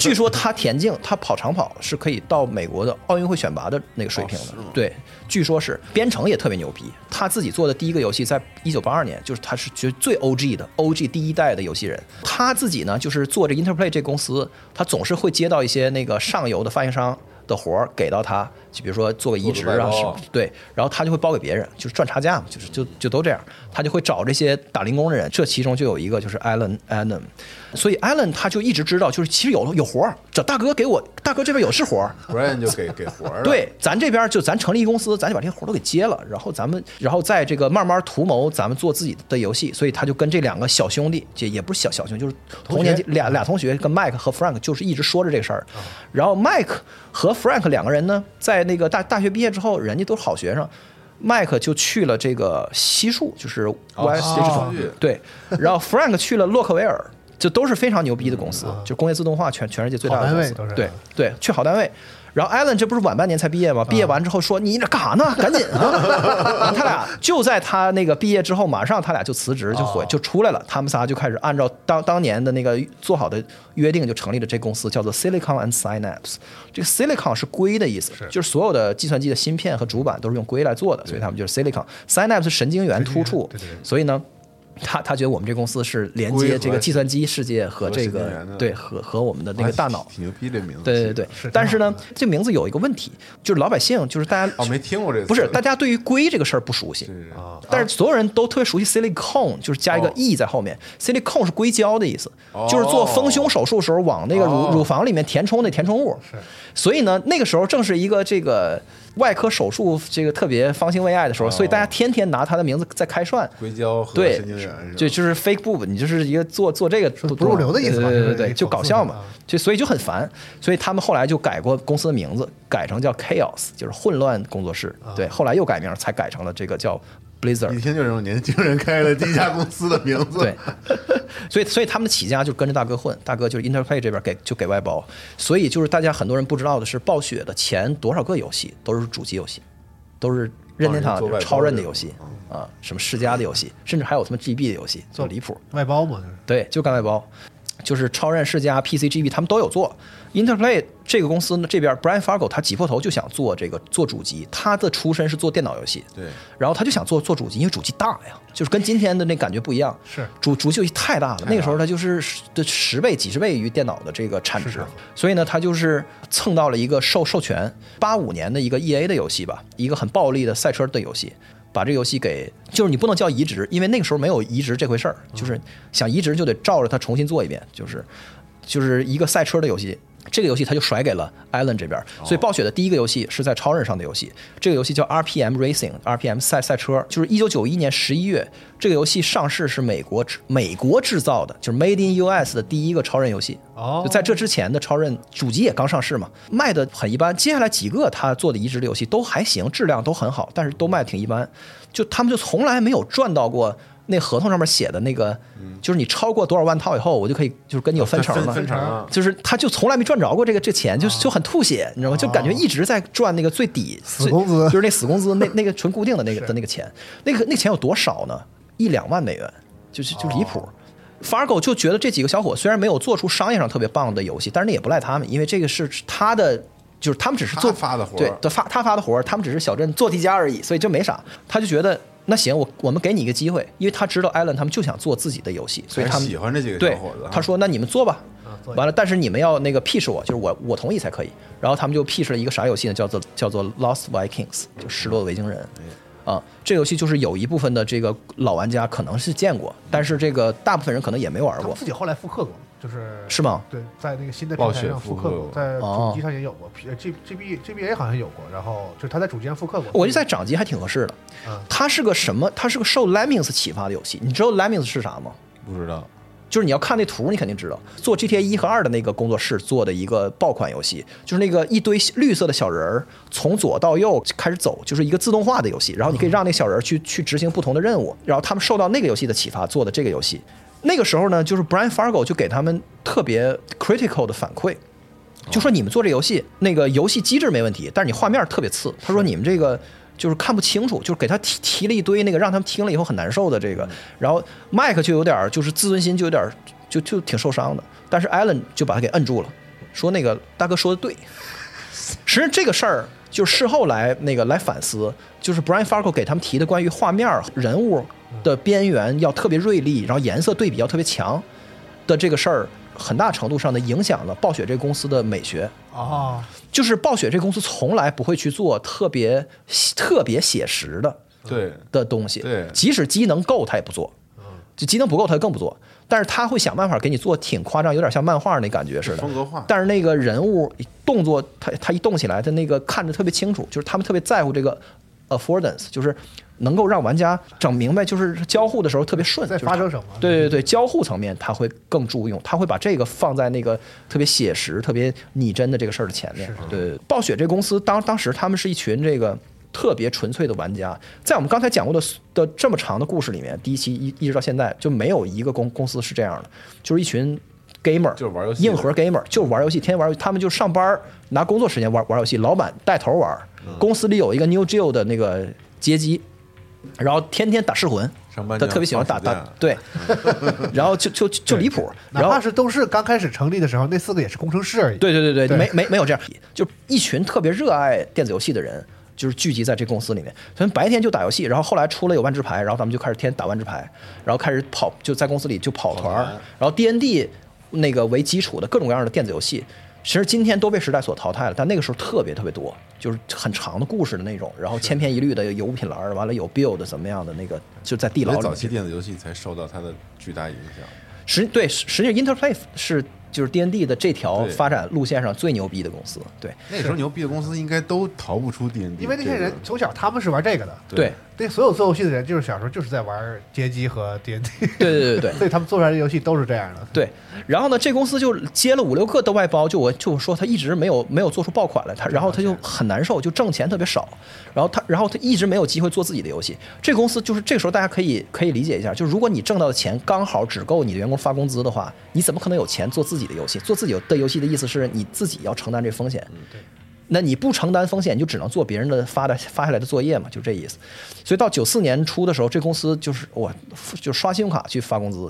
据说他田径、他跑长跑是可以到美国的奥运会选拔的那个水平的，对，据说是。编程也特别牛逼，他自己做的第一个游戏在1982年，就是他是最 OG 的 OG 第一代的游戏人。他自己呢，就是做着 Interplay 这公司。他总是会接到一些那个上游的发行商的活儿给到他，就比如说做个移植啊，对，然后他就会包给别人，就是赚差价嘛，就是就都这样，他就会找这些打零工的人，这其中就有一个就是 Allen Adham， 所以 Allen 他就一直知道，就是其实有活儿，这大哥这边有是活儿 ，Brian 就给活儿，对，咱这边就咱成立公司，咱就把这些活儿都给接了，然后在这个慢慢图谋，咱们做自己的游戏，所以他就跟这两个小兄弟，也不是小兄弟，就是同年级俩同学，跟 Mike 和 Frank 就是一直说着这个事儿，然后 Mike 和 Frank 两个人呢，在那个大学毕业之后，人家都是好学生，麦克就去了这个西数，就是 YS 对，然后 Frank 去了洛克维尔，这都是非常牛逼的公司，就工业自动化全世界最大的公司，对对，去好单位。然后 Allen 这不是晚半年才毕业吗？毕业完之后说：“你这干啥呢？赶紧啊！”他俩就在他那个毕业之后，马上他俩就辞职，就出来了。他们仨就开始按照当年的那个做好的约定，就成立了这公司，叫做 Silicon and Synapse。这个 Silicon 是硅的意思，就是所有的计算机的芯片和主板都是用硅来做的，所以他们就是 Silicon。Synapse 是神经元突触，所以呢。他觉得我们这公司是连接这个计算机世界和这个对和我们的那个大脑，挺牛逼的名字。对对对，但是呢，这名字有一个问题，就是老百姓就是大家没听过这个，不是大家对于硅这个事儿不熟悉，但是所有人都特别熟悉 silicon， 就是加一个 e 在后面 ，silicon 是硅胶的意思，就是做丰胸手术时候往那个乳房里面填充的填充物。所以呢，那个时候正是一个这个。外科手术这个特别方兴未艾的时候，所以大家天天拿他的名字在开涮。硅胶和神经元，对，就是 fake boob， 你就是一个做这个不入流的意思嘛，对对对，就搞笑嘛，所以就很烦。所以他们后来就改过公司的名字，改成叫 Chaos， 就是混乱工作室。对，后来又改名，才改成了这个叫。Blizzard， 一听就是种年轻人开了第一家公司的名字。对，所以他们的起家就跟着大哥混，大哥就是 Interplay 这边就给外包，所以就是大家很多人不知道的是，暴雪的前多少个游戏都是主机游戏，都是任天堂超任的游戏啊，什么世嘉的游戏，甚至还有什么 GB 的游戏，就离谱。外包嘛，对，就干外包，就是超任、世嘉、PC、GB 他们都有做。Interplay 这个公司呢，这边 Brian Fargo 他挤破头就想做这个做主机，他的出身是做电脑游戏，对，然后他就想做主机，因为主机大呀，就是跟今天的那感觉不一样，是主机游戏太大了，那个时候他就是10倍、几十倍于电脑的这个产值，所以呢，他就是蹭到了一个授权，85年的一个 EA 的游戏吧，一个很暴力的赛车的游戏。把这个游戏给，就是你不能叫移植，因为那个时候没有移植这回事儿，就是想移植就得照着它重新做一遍，就是一个赛车的游戏，这个游戏它就甩给了 Allen 这边，所以暴雪的第一个游戏是在超任上的游戏，这个游戏叫 RPM Racing， RPM 赛车，就是1991年11月，这个游戏上市是美国制造的，就是 Made in US 的第一个超任游戏。就在这之前的超任主机也刚上市嘛，卖的很一般。接下来几个他做的移植的游戏都还行，质量都很好，但是都卖的挺一般。就他们就从来没有赚到过那合同上面写的那个，就是你超过多少万套以后，我就可以就是跟你有分成了。分成了，就是他就从来没赚着过这钱，就很吐血，你知道吗？就感觉一直在赚那个最底死工资，就是那死工资那个纯固定的那个钱，那个钱有多少呢？ 1-2万美元，就离谱。哦，Fargo 就觉得这几个小伙虽然没有做出商业上特别棒的游戏，但是那也不赖他们，因为这个是他的，就是他们只是做发的活，对，他发的活，他们只是小镇做题家而已，所以这没啥。他就觉得那行，我们给你一个机会，因为他知道 Allen 他们就想做自己的游戏，所以他们喜欢这几个小伙子。对，他说那你们做吧，完了，但是你们要那个 pitch 我，就是我同意才可以。然后他们就 pitch 了一个啥游戏呢？叫做 Lost Vikings， 就失落的维京人。啊，这个游戏就是有一部分的这个老玩家可能是见过，但是这个大部分人可能也没玩过。他们自己后来复刻过，是吗？对，在那个新的平台上复刻过，在主机上也有过，GBA 好像有过，然后就是他在主机上复刻过。我觉得在掌机还挺合适的。嗯，它是个什么？它是个受 Lemmings 启发的游戏。你知道 Lemmings 是啥吗？不知道。就是你要看那图你肯定知道，做 GTA 1和2的那个工作室做的一个爆款游戏，就是那个一堆绿色的小人从左到右开始走，就是一个自动化的游戏，然后你可以让那小人去执行不同的任务，然后他们受到那个游戏的启发做的这个游戏。那个时候呢，就是 Brian Fargo 就给他们特别 critical 的反馈，就说你们做这游戏那个游戏机制没问题，但是你画面特别次，他说你们这个就是看不清楚，就是给他提了一堆那个让他们听了以后很难受的这个，然后麦克就有点就是自尊心就有点就挺受伤的，但是 Allen 就把他给摁住了，说那个大哥说的对。实际这个事儿就事后来反思，就是 Brian Fargo 给他们提的关于画面人物的边缘要特别锐利，然后颜色对比要特别强的这个事儿，很大程度上的影响了暴雪这公司的美学。哦，就是暴雪这公司从来不会去做特别写实的东西，对，即使机能够他也不做，就机能不够他更不做，但是他会想办法给你做挺夸张，有点像漫画那感觉似的风格化，但是那个人物动作他一动起来他那个看着特别清楚，就是他们特别在乎这个 affordance， 就是能够让玩家整明白，就是交互的时候特别顺，在发生什么，就是，对，交互层面他会更注重，他会把这个放在那个特别写实特别拟真的这个事儿的前面。对，暴雪这公司当时他们是一群这个特别纯粹的玩家，在我们刚才讲过的这么长的故事里面，第一期一直到现在就没有一个公司是这样的，就是一群 gamer， 就是玩游戏，硬核 gamer， 就玩游戏，天天玩游戏，他们就上班拿工作时间玩游戏，老板带头玩，公司里有一个 New Geo 的那个街机，然后天天打噬魂，他特别喜欢打对，然后就离谱。然后哪怕是都是刚开始成立的时候，那四个也是工程师而已。对，没有这样，就一群特别热爱电子游戏的人，就是聚集在这公司里面。所以白天就打游戏，然后后来出了有万智牌，然后咱们就开始天打万智牌，然后开始跑，就在公司里就跑团，然后 D&D 那个为基础的各种各样的电子游戏。其实今天都被时代所淘汰了，但那个时候特别特别多，就是很长的故事的那种，然后千篇一律的有物品栏，完了有 build 怎么样的那个，就在地牢里。早期电子游戏才受到它的巨大影响。实际 Interplay 是就是 D&D 的这条发展路线上最牛逼的公司。对，那时候牛逼的公司应该都逃不出 D&D， 因为那些人从小他们是玩这个的。对，那所有做游戏的人就是小时候就是在玩街机和 D&D。对，所以他们做出来的游戏都是这样的。对，然后呢，这公司就接了5-6个的外包，我说他一直没有做出爆款来，然后他就很难受，就挣钱特别少，然后他一直没有机会做自己的游戏。这公司就是这个时候大家可以理解一下，就是如果你挣到的钱刚好只够你的员工发工资的话，你怎么可能有钱做自己？做自己的游戏的意思是你自己要承担这风险，那你不承担风险，你就只能做别人的发下来的作业嘛，就这意思。所以到94年初的时候，这公司就是我就刷信用卡去发工资，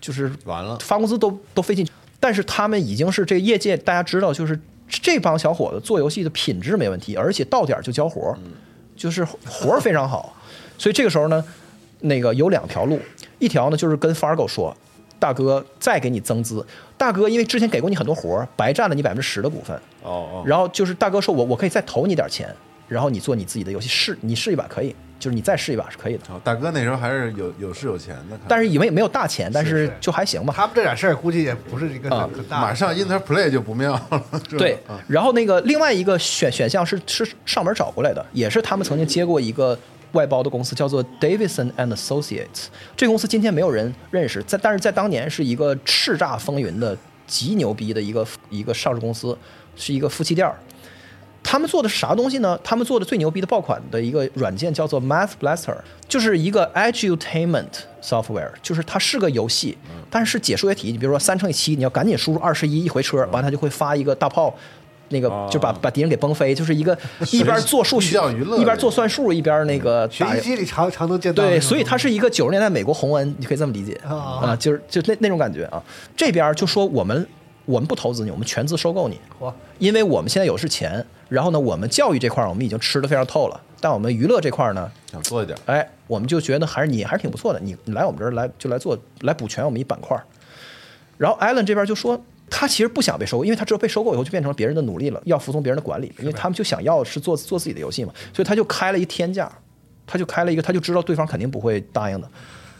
就是完了，发工资都费劲。但是他们已经是这个业界大家知道，就是这帮小伙子做游戏的品质没问题，而且到点就交活，就是活非常好。所以这个时候呢，那个有2条路，一条呢就是跟 Fargo 说。大哥再给你增资，大哥因为之前给过你很多活，白占了你10%的股份。然后就是大哥说我可以再投你点钱，然后你做你自己的游戏，你试一把可以，就是你再试一把是可以的。大哥那时候还是有钱的，但是以为也没有大钱，但是就还行吧。他们这点事儿估计也不是一个很大。马上 Interplay 就不妙了。对，然后那个另外一个选项是上门找过来的，也是他们曾经接过一个外包的公司，叫做 Davidson and Associates。 这公司今天没有人认识，但是在当年是一个叱咤风云的极牛逼的一个上市公司，是一个夫妻店。他们做的啥东西呢？他们做的最牛逼的爆款的一个软件叫做 Math Blaster， 就是一个 edutainment software， 就是它是个游戏，但是解数学题。你比如说3×7，你要赶紧输入21一回车，完它就会发一个大炮那个就把敌人给崩飞，就是一个一边做数学一边做算术一边那个学习机里常能见到。对，所以它是一个90年代美国红恩，你可以这么理解啊，就是就那种感觉啊。这边就说我们不投资你，我们全资收购你，因为我们现在有是钱。然后呢，我们教育这块我们已经吃得非常透了，但我们娱乐这块呢想做一点，哎，我们就觉得还是你还是挺不错的，你来我们这儿来就来做来补全我们一板块。然后 Allen 这边就说。他其实不想被收购，因为他只有被收购以后就变成别人的奴隶了，要服从别人的管理，因为他们就想要是做自己的游戏嘛，所以他就开了一天价，他就开了一个，他就知道对方肯定不会答应的，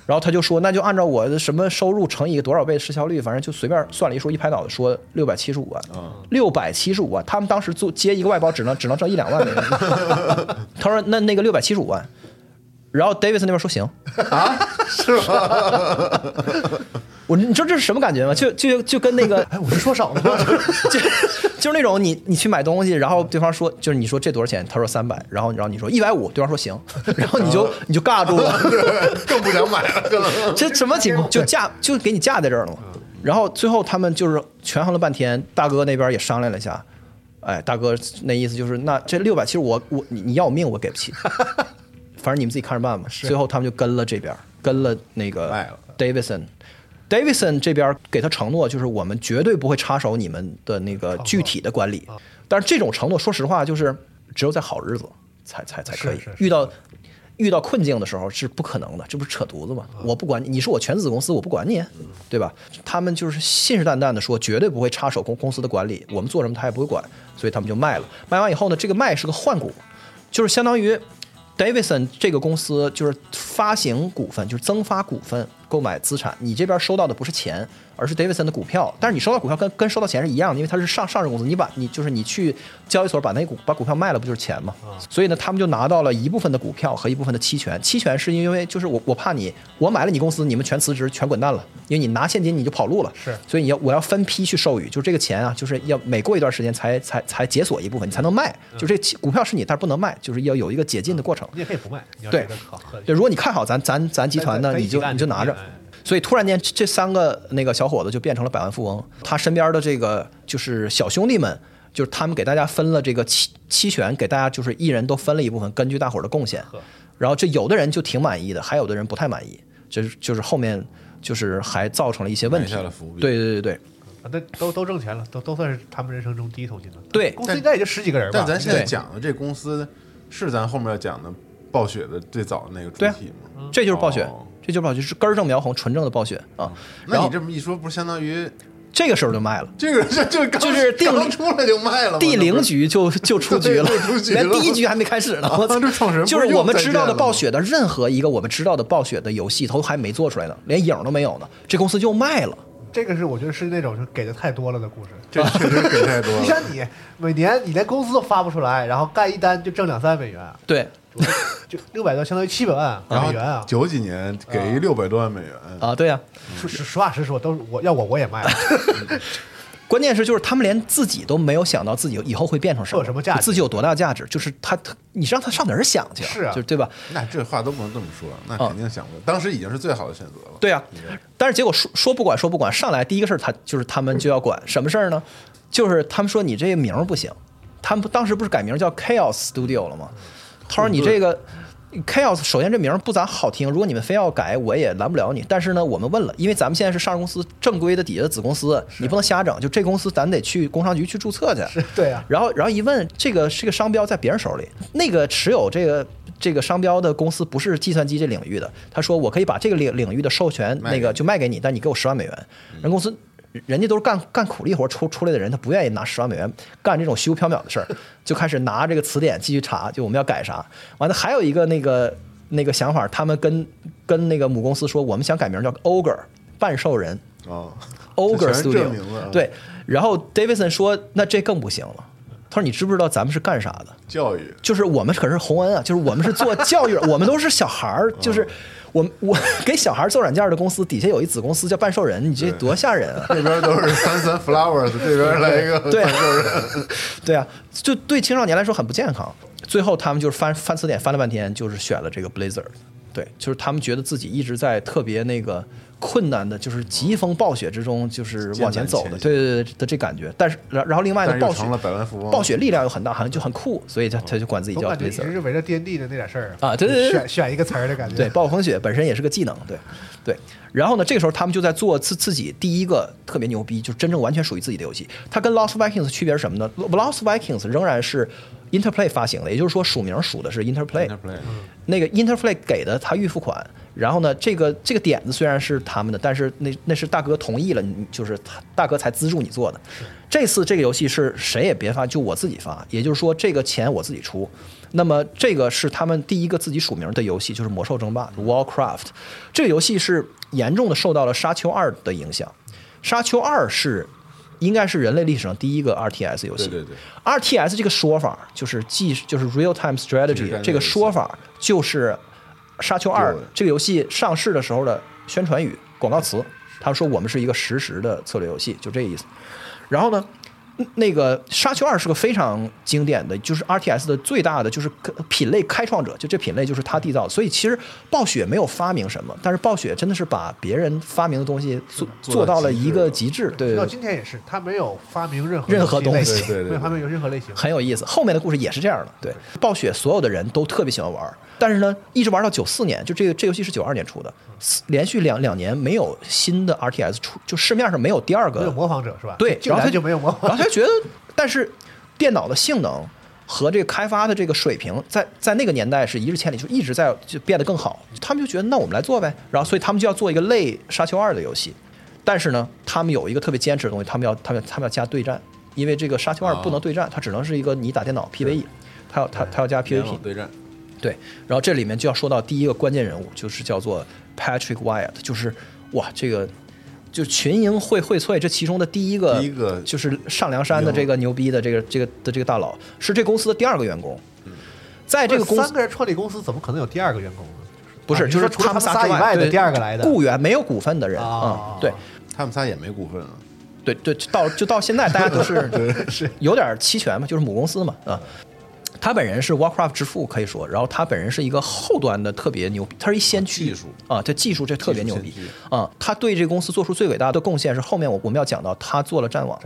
然后他就说那就按照我的什么收入乘以一个多少倍的市销率，反正就随便算了一说，一拍脑袋说675万，675万，他们当时做接一个外包只能挣1-2万美元，他说那个675万，然后 Davidson 那边说行啊，是吗？你知道这是什么感觉吗？就跟那个，哎，我是说少了吗？就是那种你去买东西，然后对方说，就是你说这多少钱？他说300，然后你说150，对方说行，然后你就尬住了，更不想买了。这什么情况？就给你架在这儿了嘛。然后最后他们就是权衡了半天，大哥那边也商量了一下，哎，大哥那意思就是，那这670你要我命我给不起，反正你们自己看着办吧。最后他们就跟了这边，跟了那个 Davidson。Davidson 这边给他承诺，就是我们绝对不会插手你们的那个具体的管理，但是这种承诺，说实话，就是只有在好日子才可以。遇到困境的时候是不可能的，这不是扯犊子吗？我不管你，你是我全子公司，我不管你，对吧？他们就是信誓旦旦的说绝对不会插手公司的管理，我们做什么他也不会管，所以他们就卖了。卖完以后呢，这个卖是个换股，就是相当于 Davidson 这个公司就是发行股份，就是增发股份。购买资产，你这边收到的不是钱，而是 Davidson 的股票。但是你收到股票跟收到钱是一样的，因为它是上市公司。你去交易所把股票卖了，不就是钱吗？所以呢，他们就拿到了一部分的股票和一部分的期权。期权是因为就是我怕我买了你公司，你们全辞职全滚蛋了，因为你拿现金你就跑路了。是，所以我要分批去授予，就这个钱啊，就是要每过一段时间才解锁一部分，你才能卖。就这股票是你，但是不能卖，就是要有一个解禁的过程。你也可以不卖。对，如果你看好咱集团呢，你就拿着。所以突然间，这三个那个小伙子就变成了百万富翁。他身边的这个就是小兄弟们，就是他们给大家分了这个期权，给大家就是一人都分了一部分，根据大伙的贡献。然后这有的人就挺满意的，还有的人不太满意，就是后面就是还造成了一些问题。对对对对。都挣钱了，都算是他们人生中第一桶金了。对，公司现在也就10几个人吧。但咱现在讲的这公司是咱后面要讲的暴雪的最早的那个主体吗？对，这就是暴雪。这就就是根正苗红纯正的暴雪啊！那你这么一说，不是相当于这个时候就卖了？这个就是刚出来就卖了，第0局就出局了，连第1局还没开始呢。就是我们知道的暴雪的任何一个我们知道的暴雪的游戏都还没做出来呢，连影都没有呢，这公司就卖了。这个是我觉得是那种是给的太多了的故事，这确实给太多了。你像你每年你连工资都发不出来，然后干一单就挣2-3美元，对。就600多，相当于700万美元啊！90几年给600多万美元啊！对呀，实话实说，都是我也卖了。关键是就是他们连自己都没有想到自己以后会变成什么价值，自己有多大价值，就是他你让他上哪儿想去？是啊，就对吧？那这话都不能这么说，那肯定想过，当时已经是最好的选择了。对啊，但是结果说不管，上来第一个事儿，他们就要管什么事儿呢？就是他们说你这名不行，他们当时不是改名叫 Chaos Studio 了吗？他说：“你这个 Chaos， 首先这名不咋好听，如果你们非要改，我也拦不了你。但是呢，我们问了，因为咱们现在是上市公司，正规的底下的子公司，你不能瞎整。就这公司，咱得去工商局去注册去。对啊。然后一问，这个商标在别人手里，那个持有这个商标的公司不是计算机这领域的。他说我可以把这个领域的授权那个就卖给你，但你给我10万美元。人公司。”人家都是干苦力活出来的人，他不愿意拿10万美元干这种虚无缥缈的事儿，就开始拿这个词典继续查，就我们要改啥。完了还有一个那个想法，他们跟那个母公司说，我们想改名叫 Ogre 半兽人啊、哦、Ogre Studio 对。然后 Davidson 说，那这更不行了。他说：“你知不知道咱们是干啥的？教育就是我们可是洪恩啊，就是我们是做教育，我们都是小孩儿，就是我给小孩做软件的公司底下有一子公司叫半兽人，你这多吓人啊！这边都是三 flowers， 这边来一个半兽人，对啊，就对青少年来说很不健康。最后他们就是翻词典翻了半天，就是选了这个 Blizzard。” 对，就是他们觉得自己一直在特别那个困难的，就是疾风暴雪之中，就是往前走的，对对对的这感觉。但是，然后另外呢，暴雪力量又很大，好像就很酷，所以他就管自己叫 Blizzard。其实围着 D&D 的那点事儿啊，对对对，选一个词儿的感觉。对，暴风雪本身也是个技能，对对。然后呢，这个时候他们就在做自己第一个特别牛逼，就真正完全属于自己的游戏。它跟 Lost Vikings 区别是什么呢 ？Lost Vikings 仍然是 Interplay 发行的，也就是说署名署的是 Interplay。那个 Interplay 给的他预付款。然后呢，这个点子虽然是他们的，但是那是大哥同意了，就是大哥才资助你做的。这次这个游戏是谁也别发，就我自己发，也就是说这个钱我自己出。那么这个是他们第一个自己署名的游戏，就是《魔兽争霸》（Warcraft）。这个游戏是严重的受到了《沙丘二》的影响，《沙丘二》是应该是人类历史上第一个 RTS 游戏。对对对 ，RTS 这个说法就是 Real Time Strategy 这个说法就是。沙丘二这个游戏上市的时候的宣传语广告词，他说我们是一个实时的策略游戏，就这意思。然后呢，那个沙丘二是个非常经典的，就是 RTS 的最大的就是品类开创者，就这品类就是他缔造。所以其实暴雪没有发明什么，但是暴雪真的是把别人发明的东西做到了一个极致。对，到今天也是，他没有发明任何东西，没有发明任何类型，很有意思。后面的故事也是这样的。对，暴雪所有的人都特别喜欢玩，但是呢，一直玩到94年，就这游戏是92年出的，连续两年没有新的 RTS 出，就市面上没有第二个，没有模仿者是吧？对，然后他就没有模仿，然后他觉得，但是电脑的性能和这个开发的这个水平，在那个年代是一日千里，就一直在就变得更好。他们就觉得那我们来做呗，然后所以他们就要做一个类《沙丘二》的游戏，但是呢，他们有一个特别坚持的东西，他们要加对战，因为这个《沙丘二》不能对战，它只能是一个你打电脑 PVE， 他要加 PVP 对战。对，然后这里面就要说到第一个关键人物，就是叫做 Patrick Wyatt， 就是哇，这个就群英荟萃，这其中的第一个就是上梁山的这个牛逼的这个大佬，是这公司的第二个员工。在这个公司三个人创立公司，怎么可能有第二个员工呢？不是，就是除了他们仨以外的第二个来的雇员，没有股份的人啊，对，他们仨也没股份啊。对对，到现在大家都是有点期权嘛，就是母公司嘛啊。他本人是 Warcraft 之父，可以说，然后他本人是一个后端的特别牛逼，他是一先驱啊，这技术这特别牛逼啊，他对这个公司做出最伟大的贡献是后面我们要讲到，他做了战网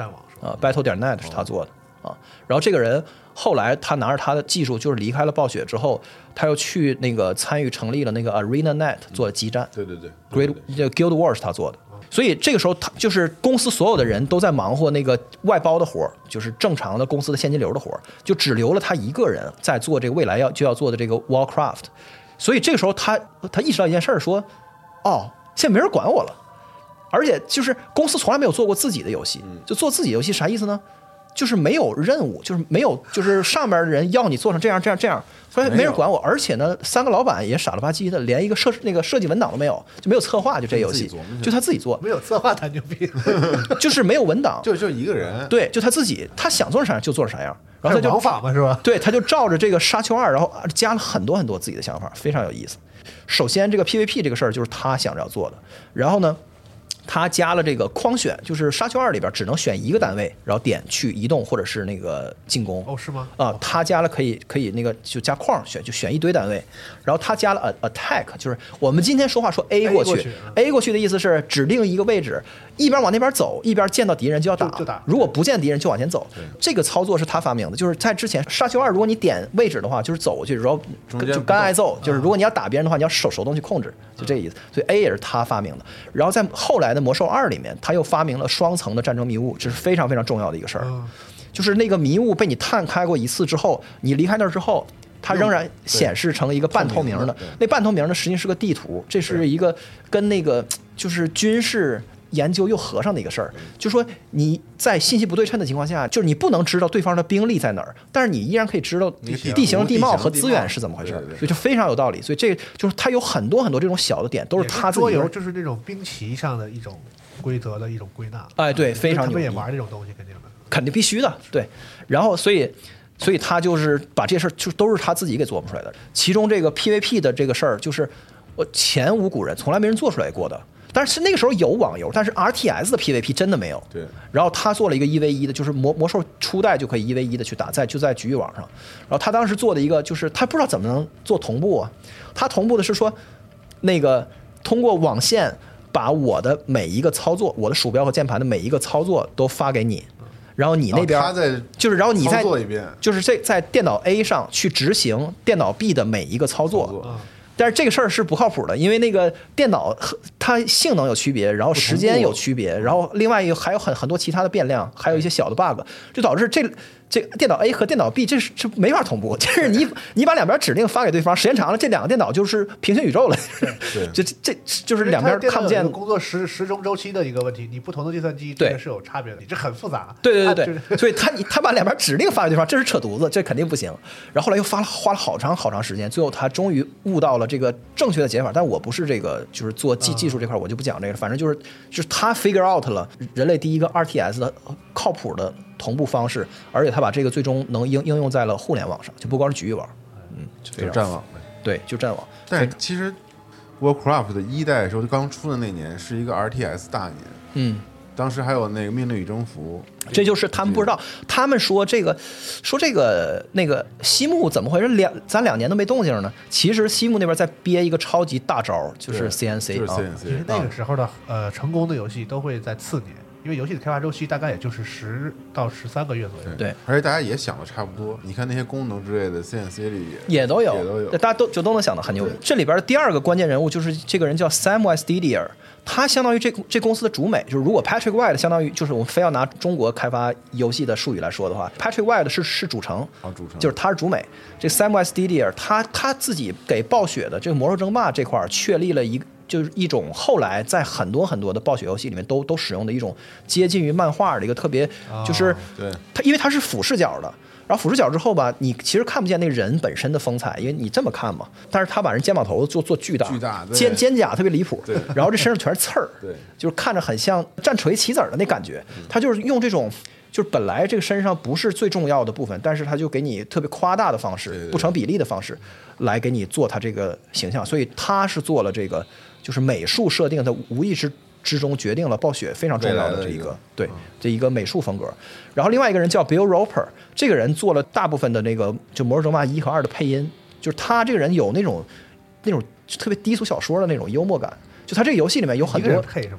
啊 ，Battle.net 是他做的啊，然后这个人后来他拿着他的技术就是离开了暴雪之后，他又去那个参与成立了那个 ArenaNet 做了激战，对对对 ，Great Guild Wars 他做的。所以这个时候，他就是公司所有的人都在忙活那个外包的活，就是正常的公司的现金流的活，就只留了他一个人在做这个未来就要做的这个 Warcraft。所以这个时候他意识到一件事儿，说，哦，现在没人管我了，而且就是公司从来没有做过自己的游戏，就做自己游戏啥意思呢？就是没有任务，就是没有，就是上面的人要你做成这样这样这样，所以没人管我。而且呢，三个老板也傻了吧唧的，连一个设计文档都没有，就没有策划，就这游戏就他自己做，没有策划他牛逼，就是没有文档，就一个人，对，就他自己，他想做啥就做啥样，然后他就王法嘛是吧？对，他就照着这个沙丘二，然后加了很多很多自己的想法，非常有意思。首先这个 PVP 这个事儿就是他想着要做的，然后呢。他加了这个框选，就是沙丘二里边只能选一个单位，然后点去移动或者是那个进攻。哦，是吗？啊，他加了可以那个就加框选，就选一堆单位。然后他加了 attack， 就是我们今天说话说 A 过去 ，A 过去的意思是指定一个位置，一边往那边走，一边见到敌人就要打，如果不见敌人就往前走。这个操作是他发明的，就是在之前沙丘二，如果你点位置的话，就是走过去，然后就干挨揍，就是如果你要打别人的话，你要手动去控制，就这意思。所以 A 也是他发明的。然后在后来的。魔兽二里面，他又发明了双层的战争迷雾，这是非常非常重要的一个事儿。就是那个迷雾被你探开过一次之后，你离开那儿之后，它仍然显示成一个半透明的。那半透明的实际是个地图，这是一个跟那个就是军事研究又合上的一个事儿。就说你在信息不对称的情况下，就是你不能知道对方的兵力在哪儿，但是你依然可以知道地形地貌和资源是怎么回事，所以就非常有道理。所以这就是它有很多很多这种小的点，都是他自己。桌游就是那种兵棋上的一种规则的一种归纳。哎，对，非常牛逼。他们也玩这种东西，肯定的，肯定必须的。对，然后所以他就是把这事儿就都是他自己给琢磨出来的。其中这个 PVP 的这个事儿，就是我前无古人，从来没人做出来过的。但是那个时候有网游，但是 RTS 的 PVP 真的没有。对。然后他做了一个1v1的，就是魔兽初代就可以1v1的去打，就在局域网上。然后他当时做的一个就是他不知道怎么能做同步啊，他同步的是说那个通过网线把我的每一个操作，我的鼠标和键盘的每一个操作都发给你，然后你那边就是，然后你再就是在电脑 A 上去执行电脑 B 的每一个操作。但是这个事儿是不靠谱的，因为那个电脑它性能有区别，然后时间有区别，然后另外还有很多其他的变量，还有一些小的 bug， 就导致这电脑 A 和电脑 B 这没法同步，就是你把两边指令发给对方，时间长了这两个电脑就是平行宇宙了，这就是两边看不见。工作时钟周期的一个问题，你不同的计算机这个是有差别的，你这很复杂。对，就是、所以他把两边指令发给对方，这是扯犊子，这肯定不行。然后后来又花了好长时间，最后他终于悟到了这个正确的解法。但我不是这个，就是做技术这块我就不讲这个，反正就是他 figure out 了人类第一个 RTS 的靠谱的同步方式，而且他把这个最终能应用在了互联网上，就不光是局域网，就是战网，对，就战网。但是其实 Warcraft 的一代时候刚出的那年是一个 RTS 大年，当时还有那个命令与征服，这就是他们不知道，他们说这个那个西木怎么回事，咱两年都没动静呢。其实西木那边在憋一个超级大招，就是 CNC， 就是 CNC。其实那个时候的成功的游戏都会在次年。因为游戏的开发周期大概也就是10到13个月左右，对，而且大家也想的差不多。你看那些功能之类的 ，CNC 里也都有，大家都能想的很牛。这里边的第二个关键人物就是这个人叫 Samwise Didier， 他相当于这公司的主美。就是如果 Patrick Wyatt 相当于就是我们非要拿中国开发游戏的术语来说的话 ，Patrick Wyatt 是主成，就是他是主美。这 Samwise Didier 他自己给暴雪的这个《魔兽争霸》这块确立了就是一种后来在很多的暴雪游戏里面都使用的一种接近于漫画的一个特别，就是它因为它是俯视角的，然后俯视角之后吧，你其实看不见那人本身的风采，因为你这么看嘛。但是他把人肩膀头做巨大，肩甲特别离谱，然后这身上全是刺儿，就是看着很像战锤棋子的那感觉。他就是用这种就是本来这个身上不是最重要的部分，但是他就给你特别夸大的方式，不成比例的方式来给你做他这个形象，所以他是做了这个。就是美术设定，它无意之中决定了暴雪非常重要的这一个美术风格。然后另外一个人叫 Bill Roper， 这个人做了大部分的那个就《魔兽争霸》1和2的配音，就是他这个人有那种特别低俗小说的那种幽默感。就他这个游戏里面有很多配什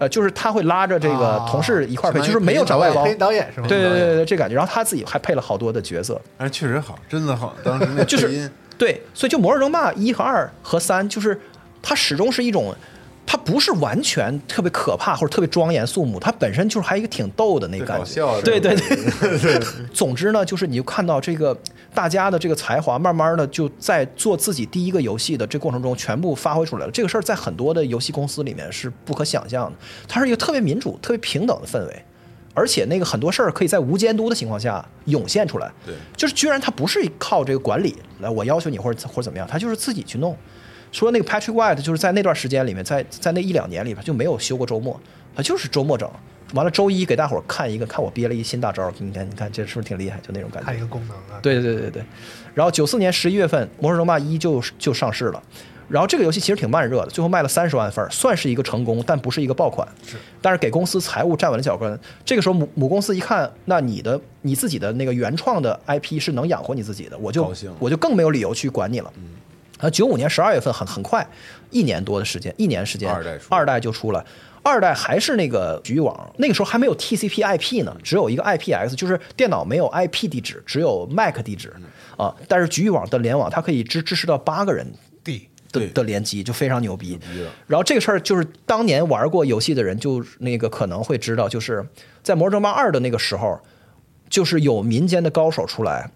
么，就是他会拉着这个同事一块配，就是没有找外包配导演是吗？对，这感觉。然后他自己还配了好多的角色，哎，确实好，真的好。当时那配音就是对，所以就《魔兽争霸》1和2和3就是。它始终是一种，它不是完全特别可怕或者特别庄严肃穆，它本身就是还一个挺逗的那感觉。对。总之呢，就是你就看到这个大家的这个才华，慢慢的就在做自己第一个游戏的这过程中全部发挥出来了。这个事儿在很多的游戏公司里面是不可想象的，它是一个特别民主、特别平等的氛围。而且那个很多事儿可以在无监督的情况下涌现出来。对，就是居然它不是靠这个管理来我要求你或者怎么样，它就是自己去弄。说那个 Patrick Wyatt 就是在那段时间里面，在那1-2年里边就没有休过周末，他就是周末整完了，周一给大伙看一个，看我憋了一新大招，你看这是不是挺厉害？就那种感觉。看一个功能啊。对。然后94年11月份，《魔兽争霸1》就上市了，然后这个游戏其实挺慢热的，最后卖了30万份，算是一个成功，但不是一个爆款。是。但是给公司财务站稳了脚跟。这个时候母公司一看，那你自己的那个原创的 IP 是能养活你自己的，我就更没有理由去管你了。然后95年12月份很快，一年时间，二代就出了。二代还是那个局域网，那个时候还没有 TCP/IP 呢，只有一个 IPX， 就是电脑没有 IP 地址，只有 MAC 地址啊。但是局域网的联网，它可以支持到8个人的联机，就非常牛逼。然后这个事儿就是当年玩过游戏的人就那个可能会知道，就是在《魔兽争霸2》的那个时候，就是有民间的高手出来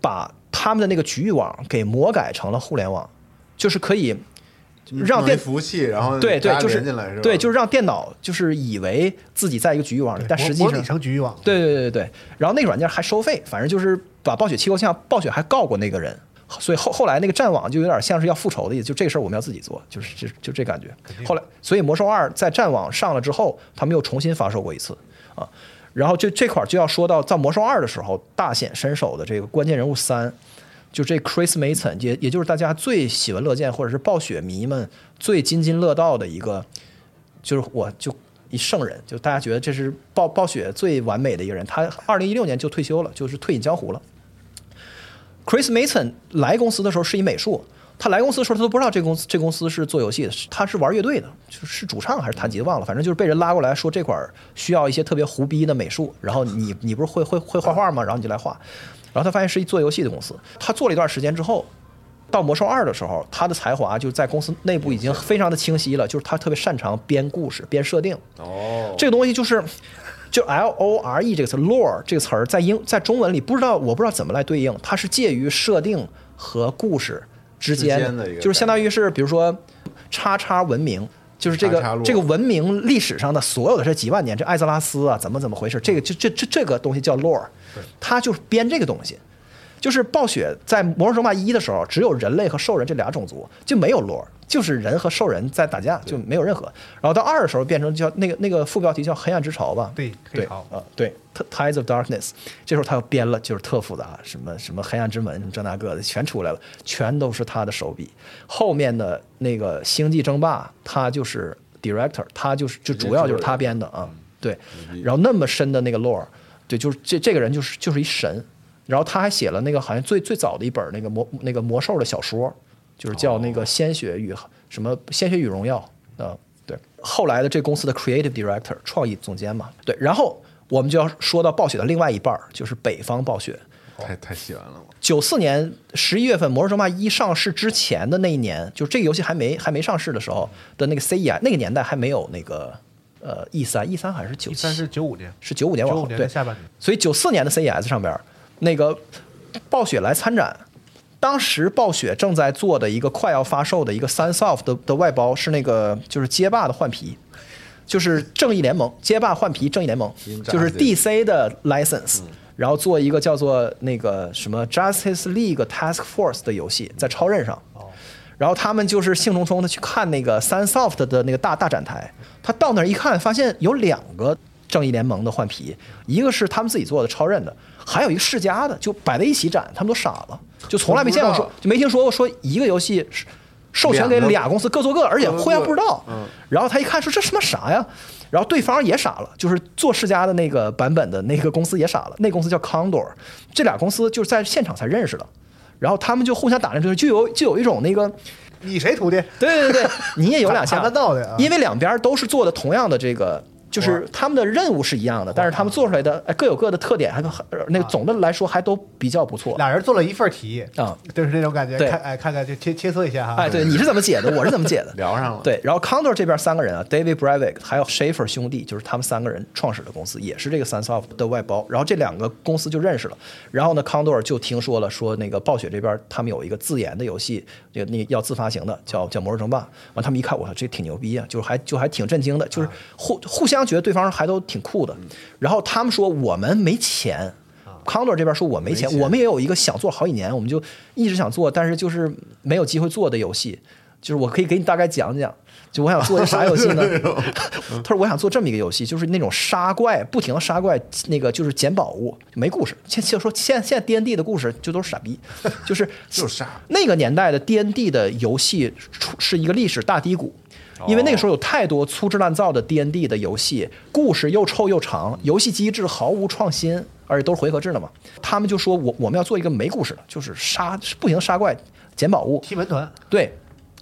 把。他们的那个局域网给魔改成了互联网，就是可以让服务器，然后对，就是对，就是让电脑就是以为自己在一个局域网里，但实际上模拟成局域网。对。然后那个软件还收费，反正就是把暴雪气够呛，暴雪还告过那个人，所以后来那个战网就有点像是要复仇的意思，就这个事儿我们要自己做，就是就这感觉。后来，所以魔兽2在战网上了之后，他们又重新发售过一次啊。然后这块就要说到魔兽2的时候，大显身手的这个关键人物3，就这 Chris Mason， 也就是大家最喜闻乐见或者是暴雪迷们最津津乐道的一个，就是我就一圣人，就大家觉得这是暴雪最完美的一个人。他2016年就退休了，就是退隐江湖了。Chris Mason 来公司的时候是以美术，他来公司的时候，他都不知道这公司是做游戏的，他是玩乐队的，就是主唱还是弹吉他忘了，反正就是被人拉过来说这块需要一些特别胡逼的美术，然后你不是会画画吗？然后你就来画，然后他发现是一做游戏的公司，他做了一段时间之后。到魔兽2的时候，他的才华就在公司内部已经非常的清晰了，就是他特别擅长编故事、编设定。哦，这个东西就 LORE 这个词 ，lore 这个词儿在中文里我不知道怎么来对应，它是介于设定和故事之间的一个，就是相当于是比如说叉叉文明。就是这个文明历史上的所有的这几万年，这艾泽拉斯啊，怎么回事？这个东西叫 lore， 它就是编这个东西。就是暴雪在《魔兽争霸1》的时候，只有人类和兽人这俩种族，就没有 lore， 就是人和兽人在打架，就没有任何。然后到2的时候变成叫那个副标题叫《黑暗之潮》吧？对，对啊、对，《Tides of Darkness》。这时候他又编了，就是特复杂，什么什么黑暗之门，什么这那个的全出来了，全都是他的手笔。后面的那个《星际争霸》，他就是 director， 他就主要就是他编的啊。对，然后那么深的那个 lore， 对，就是这个人就是一神。然后他还写了那个好像最早的一本那个魔兽的小说，就是叫那个《鲜血与什么鲜血与荣耀》啊，对。后来的这公司的 creative director 创意总监嘛，对。然后我们就要说到暴雪的另外一半，就是北方暴雪。太喜欢了我。94年11月份，《魔兽争霸1》上市之前的那一年，就这个游戏还没上市的时候的那个 CES， 那个年代还没有那个。E3还是97？ E3是95年，是95年往后，对，下半年。所以94年的 CES 上边。那个暴雪来参展，当时暴雪正在做的一个快要发售的一个 Sunsoft 的外包是那个就是街霸的换皮，就是正义联盟，街霸换皮正义联盟，就是 DC 的 license， 然后做一个叫做那个什么 Justice League Task Force 的游戏在超任上，然后他们就是兴冲冲的去看那个 Sunsoft 的那个大展台，他到那儿一看发现有两个。正义联盟的换皮，一个是他们自己做的超任的，还有一个世嘉的，就摆在一起展，他们都傻了，就从来没见过说，就没听说过说一个游戏授权给俩公司各做各，而且互相不知道。然后他一看说这什么啥呀，然后对方也傻了，就是做世嘉的那个版本的那个公司也傻了，那公司叫 Condor， 这俩公司就是在现场才认识的，然后他们就互相打量，就有一种那个。你谁徒弟？对对对，你也有两下，因为两边都是做的同样的这个。就是他们的任务是一样的，但是他们做出来的各有各的特点，还那个总的来说还都比较不错。俩人做了一份题啊，就是那种感觉，看看就切磋一下哈。哎，对，你是怎么解的，我是怎么解的，聊上了。对，然后 Condor 这边三个人啊 ，David Brevik 还有 Shafer 兄弟，就是他们三个人创始的公司，也是这个 Sunsoft 的外包。然后这两个公司就认识了，然后呢 ，Condor 就听说了，说那个暴雪这边他们有一个自研的游戏，那个要自发行的，叫《魔兽争霸》。完，他们一看，我操，这挺牛逼啊，就还挺震惊的，就是互相。觉得对方还都挺酷的，然后他们说我们没钱，Condor 这边说我没钱，我们也有一个想做好几年，我们就一直想做，但是就是没有机会做的游戏，就是我可以给你大概讲讲，就我想做一啥游戏呢？他说我想做这么一个游戏，就是那种杀怪，不停的杀怪，那个就是捡宝物，没故事。就说现在 D&D 的故事就都是傻逼，就是傻。那个年代的 D&D 的游戏是一个历史大低谷。因为那个时候有太多粗制滥造的 D&D 的游戏，故事又臭又长，游戏机制毫无创新，而且都是回合制的嘛。他们就说我们要做一个没故事的，就是不停杀怪、捡宝物、踢门团。对，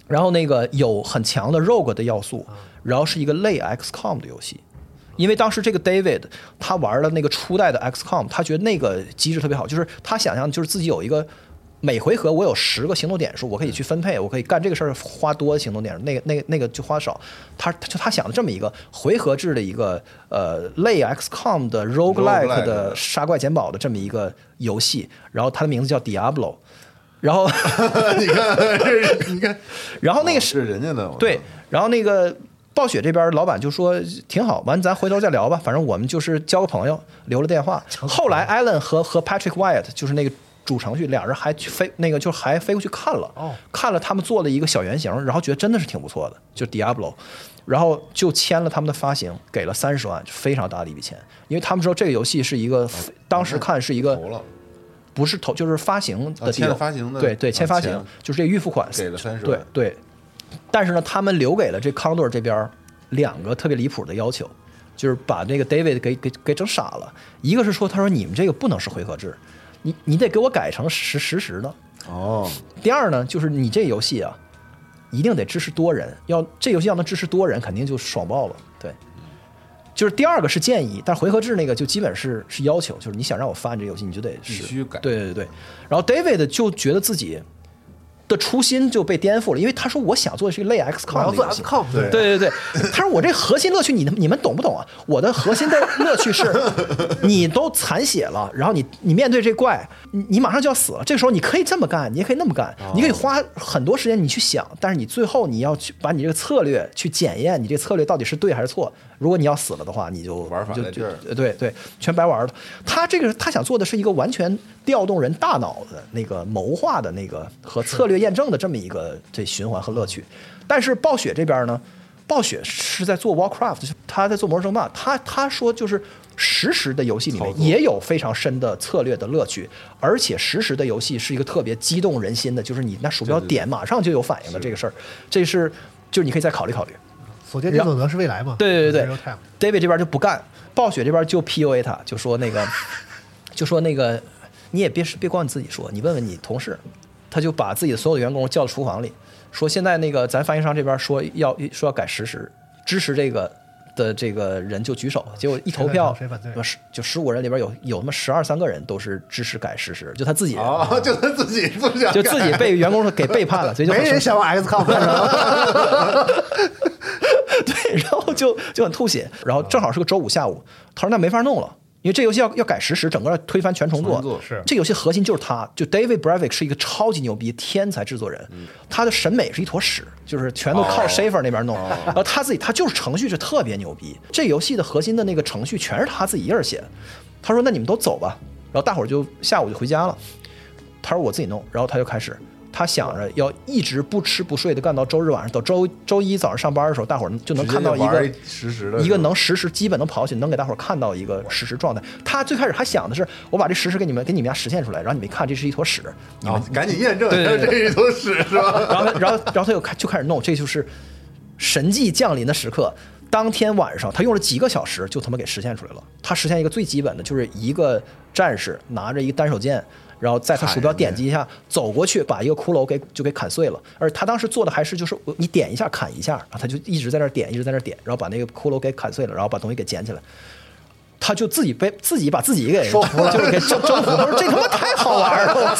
然后那个有很强的 rogue 的要素，然后是一个类 XCOM 的游戏。因为当时这个 David 他玩了那个初代的 XCOM， 他觉得那个机制特别好，就是他想象就是自己有一个。每回合我有10个行动点数，我可以去分配，我可以干这个事儿花多的行动点数，那个就花少。他想了这么一个回合制的一个类 XCOM 的 roguelike 的杀怪捡宝的这么一个游戏，然后它的名字叫 Diablo。然后你看，然后那个是人家的对，然后那个。暴雪这边老板就说挺好，完咱回头再聊吧，反正我们就是交个朋友，留了电话。后来 Allen 和 Patrick Wyatt 就是那个主程序，俩人还去飞那个就还飞过去看了，看了他们做的一个小原型，然后觉得真的是挺不错的，就 Diablo， 然后就签了他们的发行，给了30万，非常大的一笔钱，因为他们说这个游戏是一个当时看是一个。不是投，就是发行的。签发行的。对对，签发行就是这个预付款给了30万。对对。但是呢，他们留给了这 Condor 这边2个特别离谱的要求，就是把那个 David 给整傻了。一个是说，他说你们这个不能是回合制，你得给我改成实时的哦。第二呢，就是你这游戏啊，一定得支持多人，要这游戏要能支持多人，肯定就爽爆了。对，就是第二个是建议，但回合制那个就基本是要求，就是你想让我发你这游戏，你就得必须改。对对对。然后 David 就觉得自己的初心就被颠覆了，因为他说我想做的是一个类 XCOM 的游戏，对对对，他说我这核心乐趣你们懂不懂啊？我的核心的乐趣是，你都残血了，然后你面对这怪，你马上就要死了，这个时候你可以这么干，你也可以那么干，你可以花很多时间你去想，但是你最后你要去把你这个策略去检验，你这个策略到底是对还是错。如果你要死了的话，你就玩法在这儿，对对，全白玩了。他想做的是一个完全调动人大脑的那个谋划的那个和策略验证的这么一个这循环和乐趣。但是暴雪这边呢，暴雪是在做 Warcraft， 他在做魔兽争霸，他说就是实时的游戏里面也有非常深的策略的乐趣，而且实时的游戏是一个特别激动人心的，就是你那鼠标点马上就有反应的这个事儿，这是就是你可以再考虑考虑。所见即所得是未来嘛？对对对对 ，David 这边就不干，暴雪这边就 PUA 他，就说那个，你也别光你自己说，你问问你同事，他就把自己的所有的员工叫到厨房里，说现在那个咱发行商这边说要改实时，支持这个的这个人就举手，结果一投票，就15人里边有那么12、13个人都是支持改实时，就他自己人，哦，就他自己不想改，就自己被员工给背叛了，所以就没人想玩 XCOM 对，然后就很吐血，然后正好是个周五下午，他说那没法弄了，因为这游戏要改实时，整个推翻全重做。是这游戏核心就是他，就 David Brevik 是一个超级牛逼天才制作人，他的审美是一坨屎，就是全都靠 Shafer 那边弄，然后他自己他就是程序是特别牛逼，这游戏的核心的那个程序全是他自己一人写的。他说那你们都走吧，然后大伙儿就下午就回家了。他说我自己弄，然后他就开始。他想着要一直不吃不睡的干到周日晚上，到周一早上上班的时候，大伙儿就能看到一个能实时基本能跑起，能给大伙儿看到一个实时状态。他最开始还想的是，我把这实时给你们家实现出来，然后你们看这是一坨屎，你们赶紧验证，这是一坨屎是吧？然后他就开始弄，这就是神迹降临的时刻。当天晚上，他用了几个小时就他妈给实现出来了。他实现一个最基本的，就是一个战士拿着一个单手剑。然后在他鼠标点击一下走过去，把一个骷髅就给砍碎了。而他当时做的还是就是你点一下砍一下，然后他就一直在那点，一直在那点，然后把那个骷髅给砍碎了，然后把东西给捡起来。他就自己把自己给说服了，就是给征服了。他说这他妈太好玩了，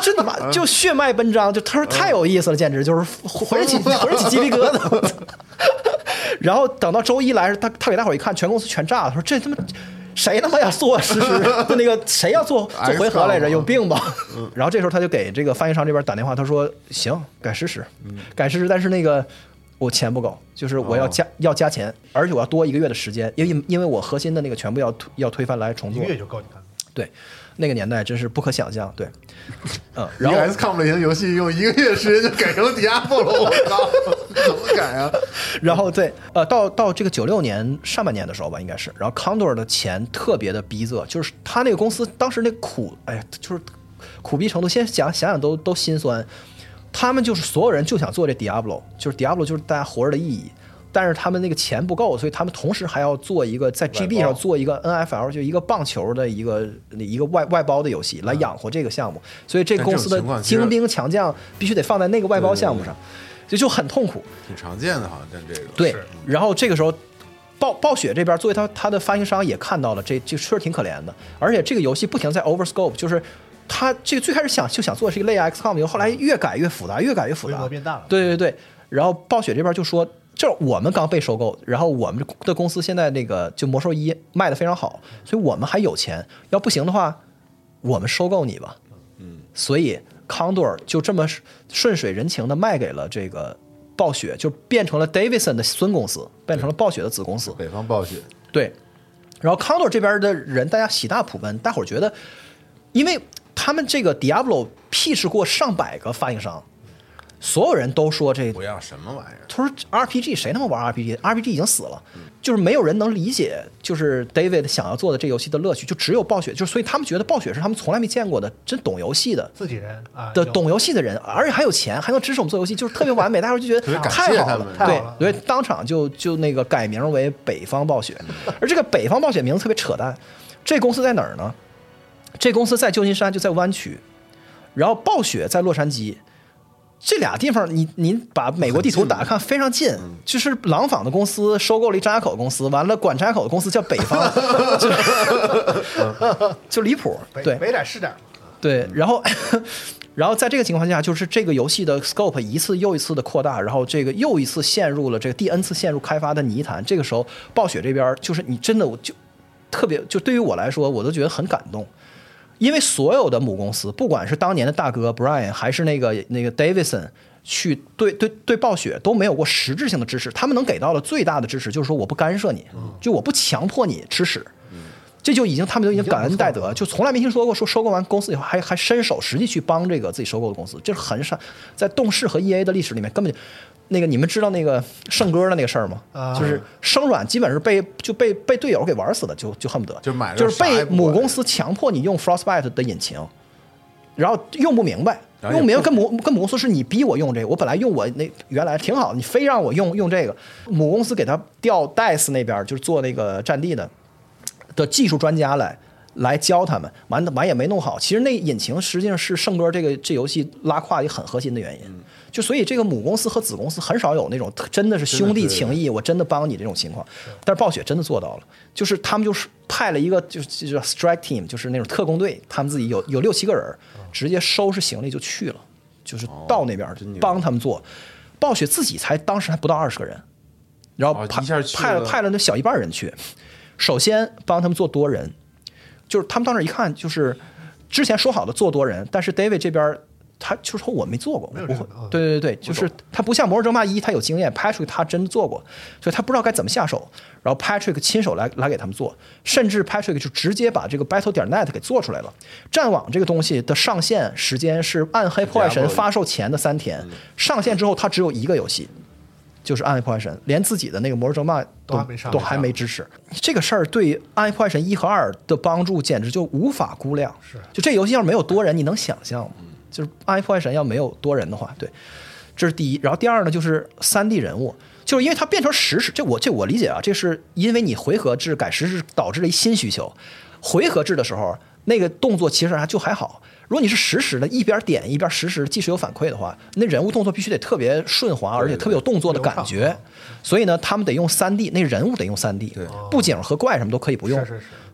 真他妈就血脉奔张，就他说太有意思了，简直就是浑身起鸡皮疙瘩。然后等到周一来，他给大伙一看，全公司全炸了。他说这他妈。谁他妈要做实时的那个？谁要做回合来着？有病吧？然后这时候他就给这个发行商这边打电话，他说：“行，改实时，改实时，但是那个我钱不够，就是我要加钱，而且我要多1个月的时间，因为我核心的那个全部要推翻来重做。”1个月就够你看。对，那个年代真是不可想象。对，然后 XCOM 类型游戏用1个月时间就改成 Diablo 了，怎么改啊？然后对，到这个96年上半年的时候吧，应该是，然后 Condor 的钱特别的逼仄，就是他那个公司当时那苦，哎呀，就是苦逼程度，先想想都心酸。他们就是所有人就想做这 Diablo， 就是 Diablo 就是大家活着的意义。但是他们那个钱不够，所以他们同时还要做一个在 GB 上做一个 NFL， 就一个棒球的一个外包的游戏来养活这个项目，所以这个公司的精兵强将必须得放在那个外包项目上，所以就很痛苦。挺常见的，好像这个对。然后这个时候，暴雪这边作为他的发行商也看到了，这确实挺可怜的。而且这个游戏不停在 overscope， 就是他这个最开始就想做的是一个类 XCOM 游，后来越改越复杂，越改越复杂，规模变大了。对对对。然后暴雪这边就说。就是我们刚被收购，然后我们的公司现在那个就魔兽一卖的非常好，所以我们还有钱。要不行的话，我们收购你吧。嗯，所以 Condor 就这么顺水人情的卖给了这个暴雪，就变成了 Davidson 的孙公司，变成了暴雪的子公司。北方暴雪。对。然后 Condor 这边的人，大家喜大普奔，大伙儿觉得，因为他们这个 Diablo 屁事过100个发行商。所有人都说这不要什么玩意儿。他说 RPG 谁他妈玩 RPG？RPG 已经死了，就是没有人能理解，就是 David 想要做的这游戏的乐趣，就只有暴雪，就所以他们觉得暴雪是他们从来没见过的真懂游戏的自己人啊，懂游戏的人，而且还有钱，还能支持我们做游戏，就是特别完美，大家就觉得太好了，对，所以当场就那个改名为北方暴雪，而这个北方暴雪名字特别扯淡，这公司在哪儿呢？这公司在旧金山就在湾区，然后暴雪在洛杉矶，这俩地方你把美国地图打看非常近，就是廊坊的公司收购了一张家口公司，完了管张家口的公司叫北方，就离谱，对，北点是点，对，然后在这个情况下，就是这个游戏的 scope 一次又一次的扩大，然后这个又一次陷入了这个第 n 次陷入开发的泥潭。这个时候，暴雪这边就是你真的就特别，就对于我来说，我都觉得很感动。因为所有的母公司，不管是当年的大哥 Brian 还是那个 Davidson， 去对暴雪都没有过实质性的支持。他们能给到的最大的支持就是说我不干涉你，就我不强迫你吃屎，这就已经他们都已经感恩戴德，就从来没听说过说收购完公司以后还伸手实际去帮这个自己收购的公司，这是很少。在动视和 EA 的历史里面根本就那个，你们知道那个圣歌的那个事儿吗？就是生软基本是被队友给玩死的，就恨不得就买了，就是被母公司强迫你用 Frostbite 的引擎，然后用不明白，用不明白跟母公司是你逼我用这个，我本来用我那原来挺好，你非让我用这个。母公司给他调 DICE 那边就是做那个战地的技术专家来教他们，完也没弄好。其实那引擎实际上是圣歌这游戏拉胯也很核心的原因。就所以这个母公司和子公司很少有那种真的是兄弟情谊，我真的帮你这种情况。但是暴雪真的做到了，就是他们就是派了一个就是 strike team， 就是那种特工队，他们自己有6-7个人，直接收拾行李就去了，就是到那边帮他们做。暴雪自己才当时还不到20个人，然后派了那小一半人去，首先帮他们做多人，就是他们到那一看就是之前说好的做多人，但是 David 这边。他就是说我没做过，我不会。对对对，就是他不像《魔兽争霸1》，他有经验。Patrick 他真做过，所以他不知道该怎么下手。然后 Patrick 亲手来给他们做，甚至 Patrick 就直接把这个 Battle.net 给做出来了。战网这个东西的上线时间是《暗黑破坏神》发售前的3天，上线之后他只有一个游戏，就是《暗黑破坏神》，连自己的那个《魔兽争霸》都还没支持。这个事儿对《暗黑破坏神》1和2的帮助简直就无法估量。就这游戏要是没有多人，你能想象吗？就是《暗黑破坏神》要没有多人的话，对，这是第一。然后第二呢，就是3D 人物，就是因为它变成实时，这我理解啊，这是因为你回合制改实时导致了一新需求。回合制的时候，那个动作其实就还好。如果你是实时的，一边点一边实时，即使有反馈的话，那人物动作必须得特别顺滑，而且特别有动作的感觉。所以呢，他们得用3D， 那人物得用3D， 布景和怪什么都可以不用。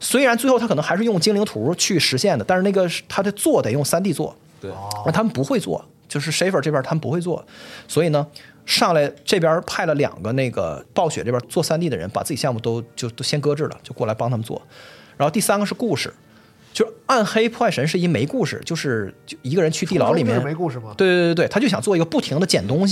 虽然最后他可能还是用精灵图去实现的，但是那个他的做得用3D 做。对，而他们不会做，就是 Shafer 这边他们不会做，所以呢，上来这边派了2个那个暴雪这边做 3D 的人，把自己项目都先搁置了，就过来帮他们做。然后第3个是故事，就是《暗黑破坏神》是一没故事，就是就一个人去地牢里面，没故事吗？对对对对，他就想做一个不停的捡东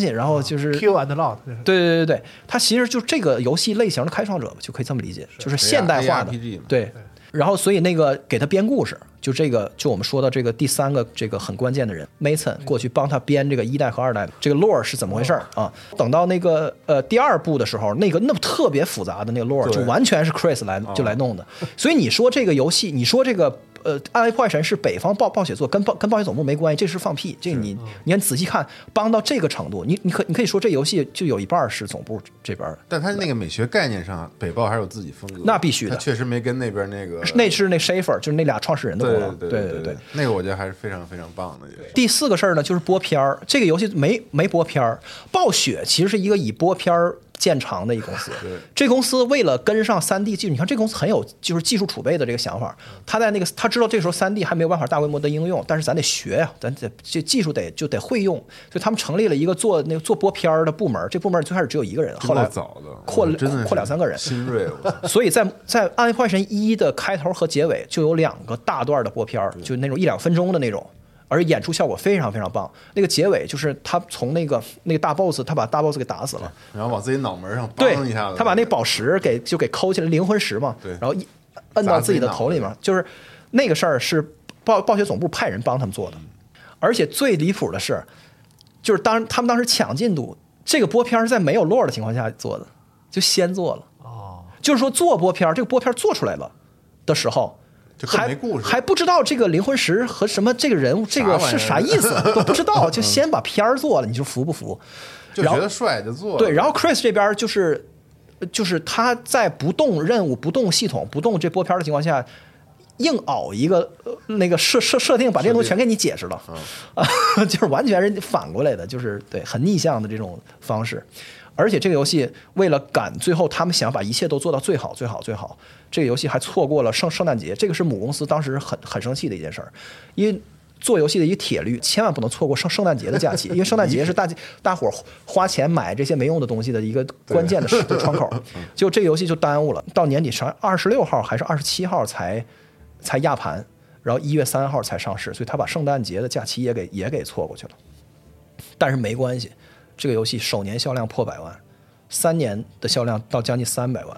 西，然后就是、Q and Load。对对对对，他其实就这个游戏类型的开创者就可以这么理解，就是现代化的，对。然后所以那个给他编故事，就这个就我们说的这个第3个这个很关键的人 Mason 过去帮他编这个1代和2代这个 lore 是怎么回事啊？等到那个第2部的时候，那么特别复杂的那个 lore 就完全是 Chris 来弄的。所以你说这个游戏，你说这个暗黑破坏神是北方暴雪做，跟暴雪总部没关系，这是放屁。这个你仔细看，帮到这个程度，你可以说这游戏就有一半是总部这边的。但他那个美学概念上，北暴还有自己风格，那必须的。他确实没跟那边那个，那是那 Shafer 就是那俩创始人的功劳。对对 对, 对, 对, 对, 对，那个我觉得还是非常非常棒的。第4个事儿呢，就是播片儿。这个游戏没播片儿，暴雪其实是一个以播片儿见长的一公司，这公司为了跟上3D 技术，你看这公司很有就是技术储备的这个想法，他在那个他知道这时候3D 还没有办法大规模的应用，但是咱得学呀，咱得这技术得会用，所以他们成立了一个做播片的部门，这部门最开始只有一个人，后来扩2-3个人，新锐。所以在《暗黑破坏神1》的开头和结尾就有2个大段的播片，就那种1-2分钟的那种。而演出效果非常非常棒，那个结尾就是他从那个大 boss， 他把大 boss 给打死了，然后往自己脑门上梆一下子，他把那宝石给抠起来，灵魂石嘛，对，然后一摁到自己的头里面，就是那个事儿是暴雪总部派人帮他们做的。而且最离谱的是，就是他们当时抢进度，这个播片是在没有lore的情况下做的，就先做了。哦，就是说做播片，这个播片做出来了的时候。还不知道这个灵魂石和什么这个人物这个是啥意思都不知道，就先把片儿做了，你就服不服？就觉得帅就做了。对，然后 Chris 这边就是他在不动任务、不动系统、不动这播片的情况下，硬熬一个那个设定，把这些东西全给你解释了，就是完全是反过来的，就是对很逆向的这种方式。而且这个游戏为了赶最后他们想把一切都做到最好最好最好，这个游戏还错过了圣诞节，这个是母公司当时很生气的一件事儿，因为做游戏的一铁律，千万不能错过圣诞节的假期，因为圣诞节是大伙花钱买这些没用的东西的一个关键的窗口，就这个游戏就耽误了，到年底26号还是27号才压盘，然后1月3号才上市，所以他把圣诞节的假期也给错过去了。但是没关系，这个游戏首年销量破100万，3年的销量到将近300万，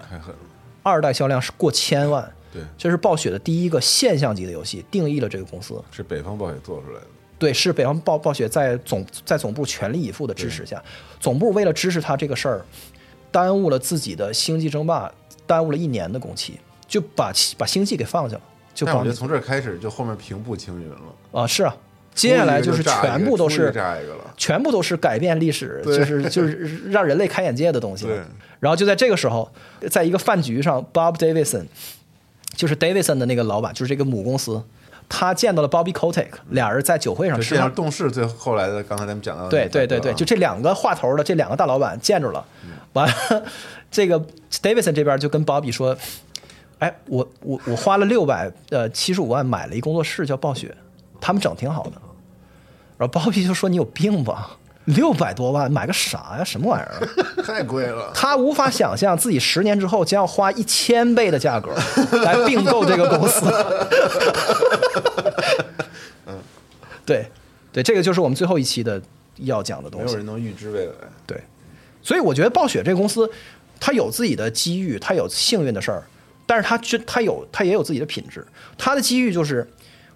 二代销量是过1000万。对，这是暴雪的第一个现象级的游戏，定义了这个公司，是北方暴雪做出来的。对，是北方暴雪在总部全力以赴的支持下，总部为了支持他这个事儿，耽误了自己的星际争霸，耽误了1年的工期，就把星际给放下了。但我觉得从这儿开始，就后面平步青云了啊！是啊，接下来就是全部都是改变历史，就是让人类开眼界的东西。然后就在这个时候，在一个饭局上 ，Bob Davidson， 就是 Davidson 的那个老板，就是这个母公司，他见到了 Bobby Kotick， 俩人在酒会上吃饭。动视最后来的，刚才咱们讲到的，对，就这两个话头的这两个大老板见着了，完了，这个 Davidson 这边就跟 Bobby 说。哎，我花了675万买了一工作室叫暴雪，他们整挺好的。然后包皮就说：“你有病吧？600多万买个啥呀？什么玩意儿？太贵了。”他无法想象自己10年之后将要花1000倍的价格来并购这个公司。对，这个就是我们最后一期的要讲的东西。没有人能预知未来。对，所以我觉得暴雪这个公司，它有自己的机遇，它有幸运的事儿。但是他也有自己的品质，他的机遇就是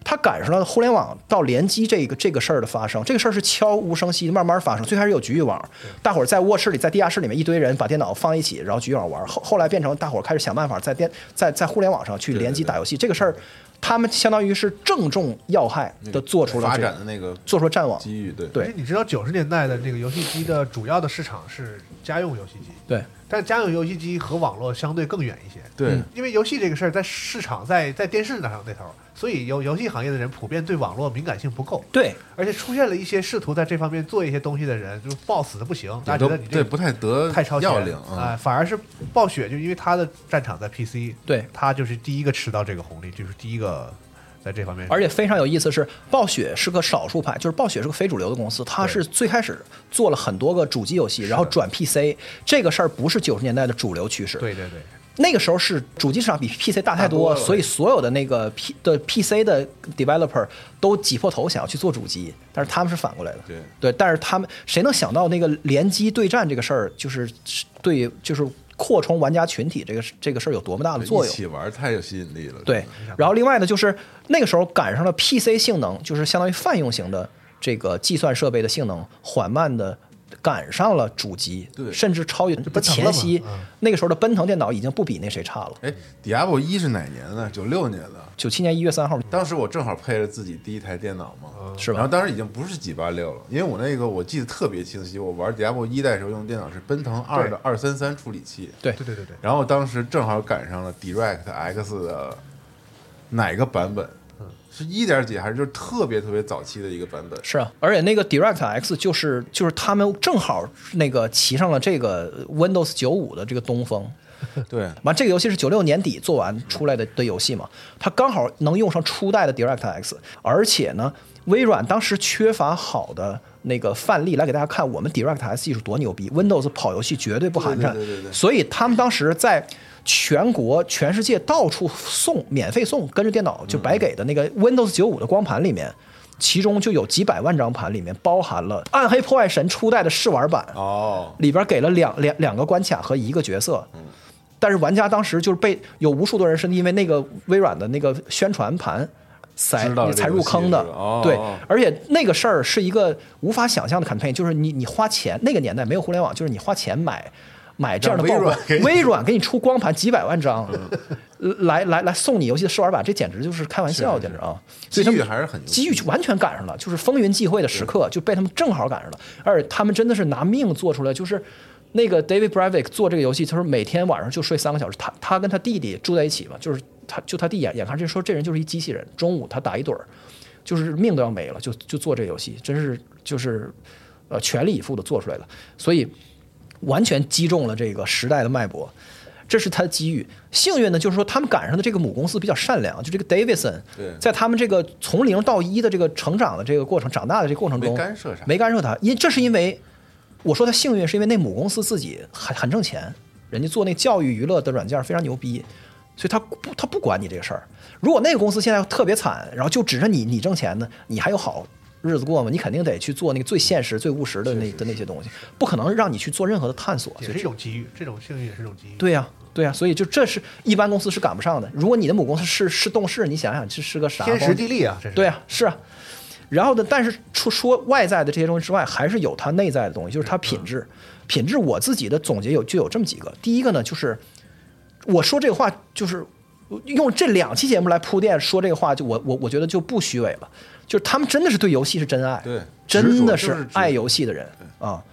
他赶上了互联网到联机这个事儿的发生，这个事儿是悄无声息慢慢发生，最开始有局域网，大伙儿在卧室里在地下室里面一堆人把电脑放一起，然后局域网玩，后来变成大伙儿开始想办法在互联网上去联机打游戏，这个事儿他们相当于是正中要害的做出了发展的那个做出了战网机遇，对。你知道90年代的那个游戏机的主要的市场是家用游戏机，对。但家用游戏机和网络相对更远一些，对，因为游戏这个事儿在市场在电视那头，所以游戏行业的人普遍对网络敏感性不够，对，而且出现了一些试图在这方面做一些东西的人，就抱死的不行，大家觉得你这不太超前了啊，反而是暴雪就因为他的战场在 PC， 对，他就是第一个吃到这个红利，就是第一个。在这方面，而且非常有意思是，暴雪是个少数派，就是暴雪是个非主流的公司，它是最开始做了很多个主机游戏，然后转 PC， 这个事儿不是90年代的主流趋势。对，那个时候是主机市场比 PC 大太多，所以所有的那个 PC 的 developer 都挤破头想要去做主机，但是他们是反过来的。对，但是他们谁能想到那个联机对战这个事儿，就是扩充玩家群体这个事儿有多么大的作用？一起玩太有吸引力了。对，然后另外呢，就是那个时候赶上了 PC 性能，就是相当于泛用型的这个计算设备的性能缓慢的赶上了主机，甚至超越的前夕。那个时候的奔腾电脑已经不比那谁差了。哎 ，Diablo 1是哪年的？96年的，97年1月3号。当时我正好配了自己第一台电脑嘛，是吧？然后当时已经不是986了，因为我那个我记得特别清晰，我玩 Diablo 1代的时候用的电脑是奔腾2的233处理器。对。然后当时正好赶上了 DirectX 的哪个版本？是1点几还是就是特别特别早期的一个版本？是啊，而且那个 DirectX 就是他们正好那个骑上了这个 Windows 95的这个东风。对，完这个游戏是96年底做完出来的游戏嘛，它刚好能用上初代的 DirectX， 而且呢，微软当时缺乏好的那个范例来给大家看我们 DirectX 技术多牛逼 ，Windows 跑游戏绝对不寒碜。对，所以他们当时在。全国全世界到处免费送跟着电脑就白给的那个 Windows 95的光盘里面，其中就有几百万张盘，里面包含了《暗黑破坏神》初代的试玩版，里边给了两个关卡和一个角色，但是玩家当时就是被有无数多人是因为那个微软的那个宣传盘才入坑的，对，而且那个事儿是一个无法想象的 campaign， 就是你花钱，那个年代没有互联网，就是你花钱买这样的爆款，微软给你出光盘几百万张，来送你游戏的试玩版，这简直就是开玩笑，简直啊！所以机遇还是很机遇，完全赶上了，就是风云际会的时刻就被他们正好赶上了，而且他们真的是拿命做出来，就是那个 David Brevik 做这个游戏，他说每天晚上就睡3个小时。他跟他弟弟住在一起嘛，就是他弟眼看这说这人就是一机器人，中午他打一盹儿，就是命都要没了，就做这个游戏，真是就是全力以赴的做出来了，所以完全击中了这个时代的脉搏。这是他的机遇。幸运呢，就是说他们赶上的这个母公司比较善良，就这个 Davidson 在他们这个从0到1的这个成长的这个过程，长大的这个过程中没干涉他。这是因为我说他幸运，是因为那母公司自己很挣钱，人家做那教育娱乐的软件非常牛逼，所以他不管你这个事儿。如果那个公司现在特别惨，然后就指着你挣钱呢，你还有好日子过吗？你肯定得去做那个最现实最务实的那些东西，不可能让你去做任何的探索。也是一种机遇，这种幸运也是一种机遇。对呀，对呀，所以就这是一般公司是赶不上的。如果你的母公司是动视，你想想这是个啥？天时地利啊，这是。对啊，是啊。然后呢，但是说外在的这些东西之外，还是有它内在的东西，就是它品质。品质我自己的总结就有这么几个。第一个呢，就是我说这个话，就是用这2期节目来铺垫说这个话，就我觉得就不虚伪了。就是他们真的是对游戏是真爱，对，真的是爱游戏的人啊！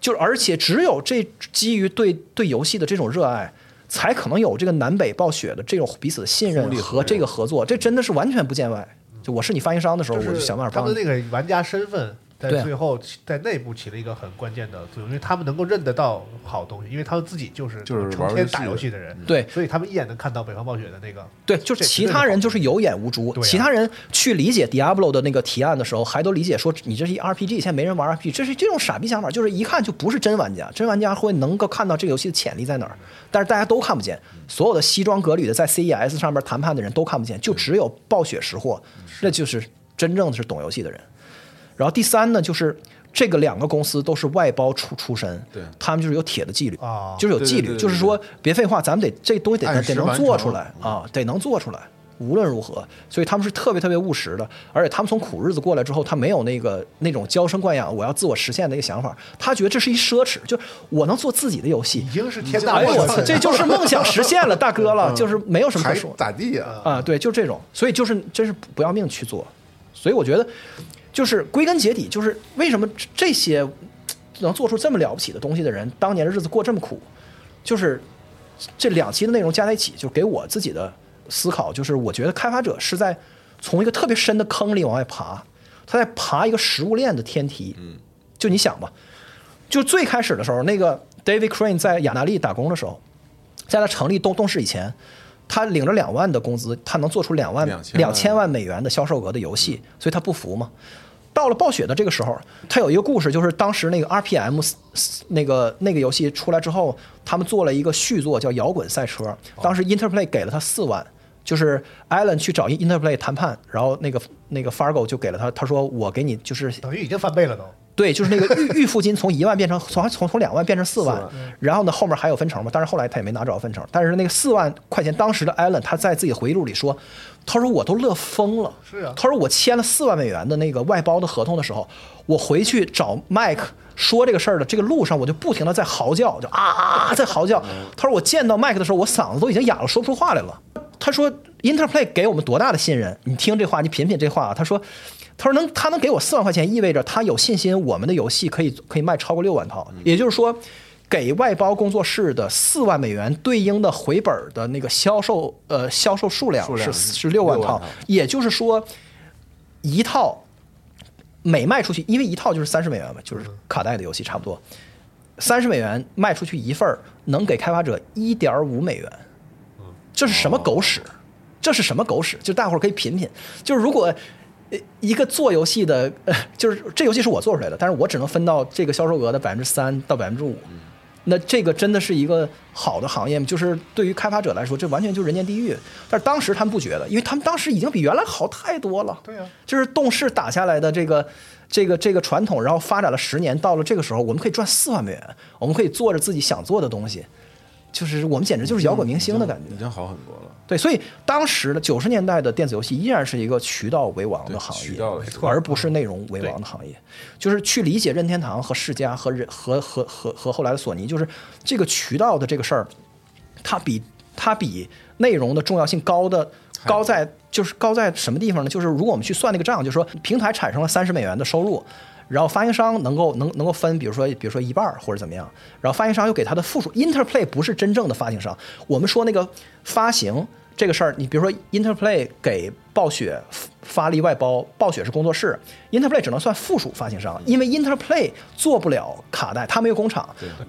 就是而且只有这基于对游戏的这种热爱，才可能有这个南北暴雪的这种彼此的信任和这个合作。这真的是完全不见外。就我是你发行商的时候，我就想办法帮你。他们那个玩家身份在最后在内部起了一个很关键的作用，因为他们能够认得到好东西，因为他们自己就是成天打游戏的人，对，所以他们一眼能看到北方暴雪的那个。对，就是其他人就是有眼无珠，啊，其他人去理解 Diablo 的那个提案的时候，还都理解说你这是一 RPG， 现在没人玩 RPG， 这种傻逼想法，就是一看就不是真玩家，真玩家会能够看到这个游戏的潜力在哪儿，但是大家都看不见，所有的西装革履的在 CES 上面谈判的人都看不见，就只有暴雪识货，那就是真正的是懂游戏的人。然后第三呢，就是这个2个公司都是外包出身，对，他们就是有铁的纪律，啊，就是有纪律，对对对对，就是说别废话，咱们得这东西得能做出来啊，得能做出来，无论如何。所以他们是特别特别务实的，而且他们从苦日子过来之后，他没有那种娇生惯养我要自我实现的一个想法，他觉得这是一奢侈，就我能做自己的游戏已经是天大祸了，这就是梦想实现了，大哥了，就是没有什么可说咋地啊，对，就这种，所以就是真是不要命去做。所以我觉得就是归根结底，就是为什么这些能做出这么了不起的东西的人，当年的日子过这么苦，就是这2期的内容加在一起，就给我自己的思考，就是我觉得开发者是在从一个特别深的坑里往外爬，他在爬一个食物链的天梯。就你想吧，就最开始的时候，那个 David Crane 在雅达利打工的时候，在他成立动视以前，他领着2万的工资，他能做出两千万美元的销售额的游戏，所以他不服嘛。到了暴雪的这个时候，他有一个故事，就是当时那个 RPM 那个游戏出来之后，他们做了一个续作叫《摇滚赛车》，当时 Interplay 给了他4万，就是 Allen 去找 Interplay 谈判，然后那个 Fargo 就给了他，他说我给你就是等于已经翻倍了都。对，就是那个预付金从1万变成从2万变成4万，然后呢后面还有分成嘛，但是后来他也没拿着分成，但是那个4万块钱，当时的 Allen 他在自己回忆录里说，他说我都乐疯了，是啊，他说我签了4万美元的那个外包的合同的时候，我回去找 Mike 说这个事儿的这个路上，我就不停的在嚎叫，就啊在嚎叫，他说我见到 Mike 的时候，我嗓子都已经哑了，说不出话来了。他说 Interplay 给我们多大的信任，你听这话，你品品这话啊，他说他能给我4万块钱，意味着他有信心我们的游戏可以卖超过6万套，也就是说给外包工作室的4万美元对应的回本的那个销售数量是6万套，也就是说一套每卖出去，因为一套就是30美元嘛，就是卡带的游戏差不多30美元卖出去一份，能给开发者1.5美元，这是什么狗屎，这是什么狗屎，就大伙儿可以品品，就是如果一个做游戏的，就是这游戏是我做出来的，但是我只能分到这个销售额的3%到5%，那这个真的是一个好的行业，就是对于开发者来说，这完全就是人间地狱。但是当时他们不觉得，因为他们当时已经比原来好太多了。对啊，就是动视打下来的这个传统，然后发展了10年，到了这个时候，我们可以赚4万美元，我们可以做着自己想做的东西，就是我们简直就是摇滚明星的感觉，已经好很多了。对，所以当时的90年代的电子游戏依然是一个渠道为王的行业，而不是内容为王的行业。就是去理解任天堂和世嘉和后来的索尼，就是这个渠道的这个事儿，它比内容的重要性高在什么地方呢？就是如果我们去算那个账，就是说平台产生了30美元的收入，然后发行商能够分，比如说一半或者怎么样，然后发行商又给他的附属。Interplay 不是真正的发行商，我们说那个发行这个事儿，你比如说 Interplay 给暴雪发例外包，暴雪是工作室 ，Interplay 只能算附属发行商，因为 Interplay 做不了卡带，它没有工厂，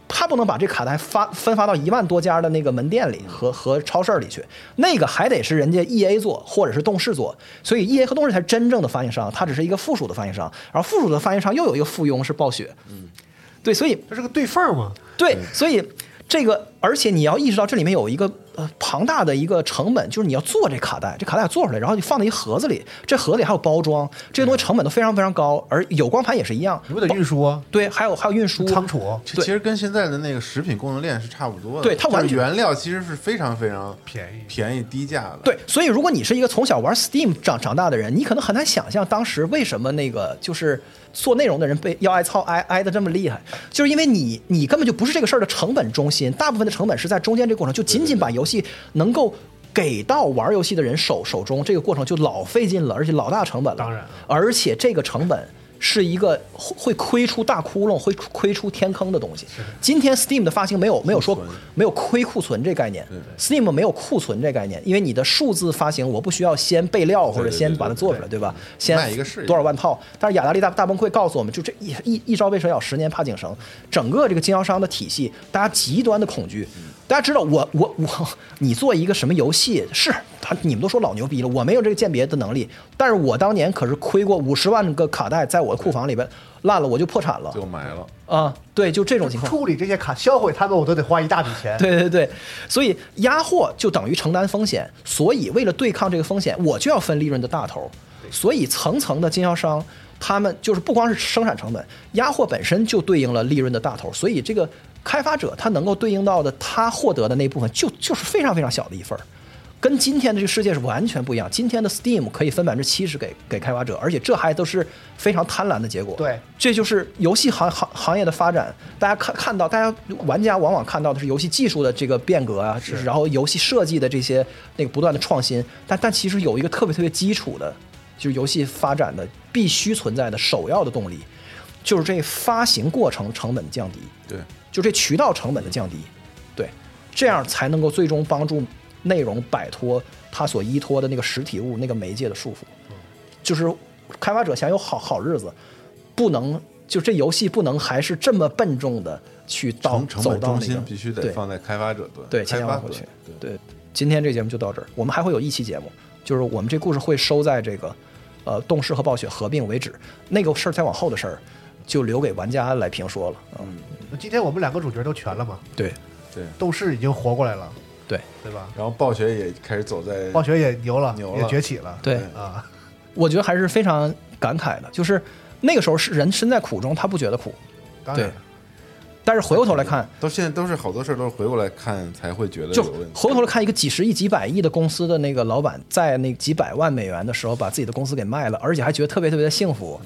它不能把这卡带分发到1万多家的那个门店里和超市里去，那个还得是人家 EA 做或者是动视做，所以 EA 和动视才真正的发行商，它只是一个附属的发行商，然后附属的发行商又有一个附庸是暴雪，对，所以这是个对缝嘛，对，所以。这个，而且你要意识到这里面有一个庞大的一个成本，就是你要做这卡带，这卡带做出来，然后你放在一盒子里，这盒子里还有包装，这些东西成本都非常非常高。而有光盘也是一样，你不得运输啊？对，还有运输、仓储，其实跟现在的那个食品供应链是差不多的。对，它完全原料其实是非常非常便宜低价的。对，所以如果你是一个从小玩 Steam 长大的人，你可能很难想象当时为什么那个就是。做内容的人被要挨得这么厉害，就是因为你根本就不是这个事儿的成本中心，大部分的成本是在中间这个过程，就仅仅把游戏能够给到玩游戏的人手中，这个过程就老费劲了，而且老大成本了。当然，而且这个成本是一个会亏出大窟窿、会亏出天坑的东西。今天 Steam 的发行没有说没有亏库存这概念， Steam 没有库存这概念，因为你的数字发行我不需要先备料或者先把它做出来，对吧？先多少万套。但是雅达利大崩溃告诉我们，就这一朝被蛇咬，10年怕井绳。整个这个经销商的体系，大家极端的恐惧。大家知道我，你做一个什么游戏是你们都说老牛逼了，我没有这个鉴别的能力，但是我当年可是亏过50万个卡带，在我的库房里边烂了，我就破产了，就埋了啊！对，就这种情况，处理这些卡、销毁它们，我都得花一大笔钱。对，所以压货就等于承担风险，所以为了对抗这个风险，我就要分利润的大头，所以层层的经销商。他们就是不光是生产成本，压货本身就对应了利润的大头，所以这个开发者他能够对应到的他获得的那部分就是非常非常小的一份，跟今天的这个世界是完全不一样。今天的 Steam 可以分 70% 给开发者，而且这还都是非常贪婪的结果。对，这就是游戏行业的发展。大家看到，大家玩家往往看到的是游戏技术的这个变革啊，然后游戏设计的这些那个不断的创新，但其实有一个特别特别基础的。就是游戏发展的必须存在的首要的动力，就是这发行过程成本降低，对，就这渠道成本的降低，对，这样才能够最终帮助内容摆脱它所依托的那个实体物那个媒介的束缚。就是开发者想有好日子，不能就这游戏不能还是这么笨重的去走到那个成本中心，必须得放在开发者端，对，切换回去。对，今天这节目就到这儿，我们还会有一期节目。就是我们这故事会收在这个，动视和暴雪合并为止，那个事儿再往后的事儿，就留给玩家来评说了。今天我们2个主角都全了嘛？对，动视已经活过来了，对吧？然后暴雪也开始走在，暴雪也牛了，也崛起了。对啊，我觉得还是非常感慨的，就是那个时候是人身在苦中，他不觉得苦，当然。对，但是回过头来看，到现在都是好多事儿都是回过来看才会觉得有问题。就回过头来看一个几十亿、几百亿的公司的那个老板，在那几百万美元的时候把自己的公司给卖了，而且还觉得特别特别的幸福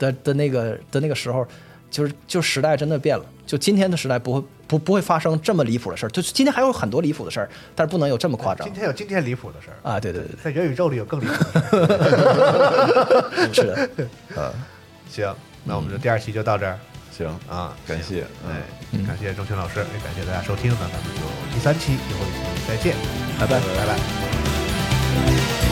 的那个时候，就时代真的变了。就今天的时代不会发生这么离谱的事儿。就今天还有很多离谱的事儿，但是不能有这么夸张。今天有今天离谱的事儿啊，对，在元宇宙里有更离谱的事儿。是的，行，那我们的第2期就到这儿。行啊，感谢，感谢钟群老师，也感谢大家收听，那咱们就第3期以后再见，拜拜。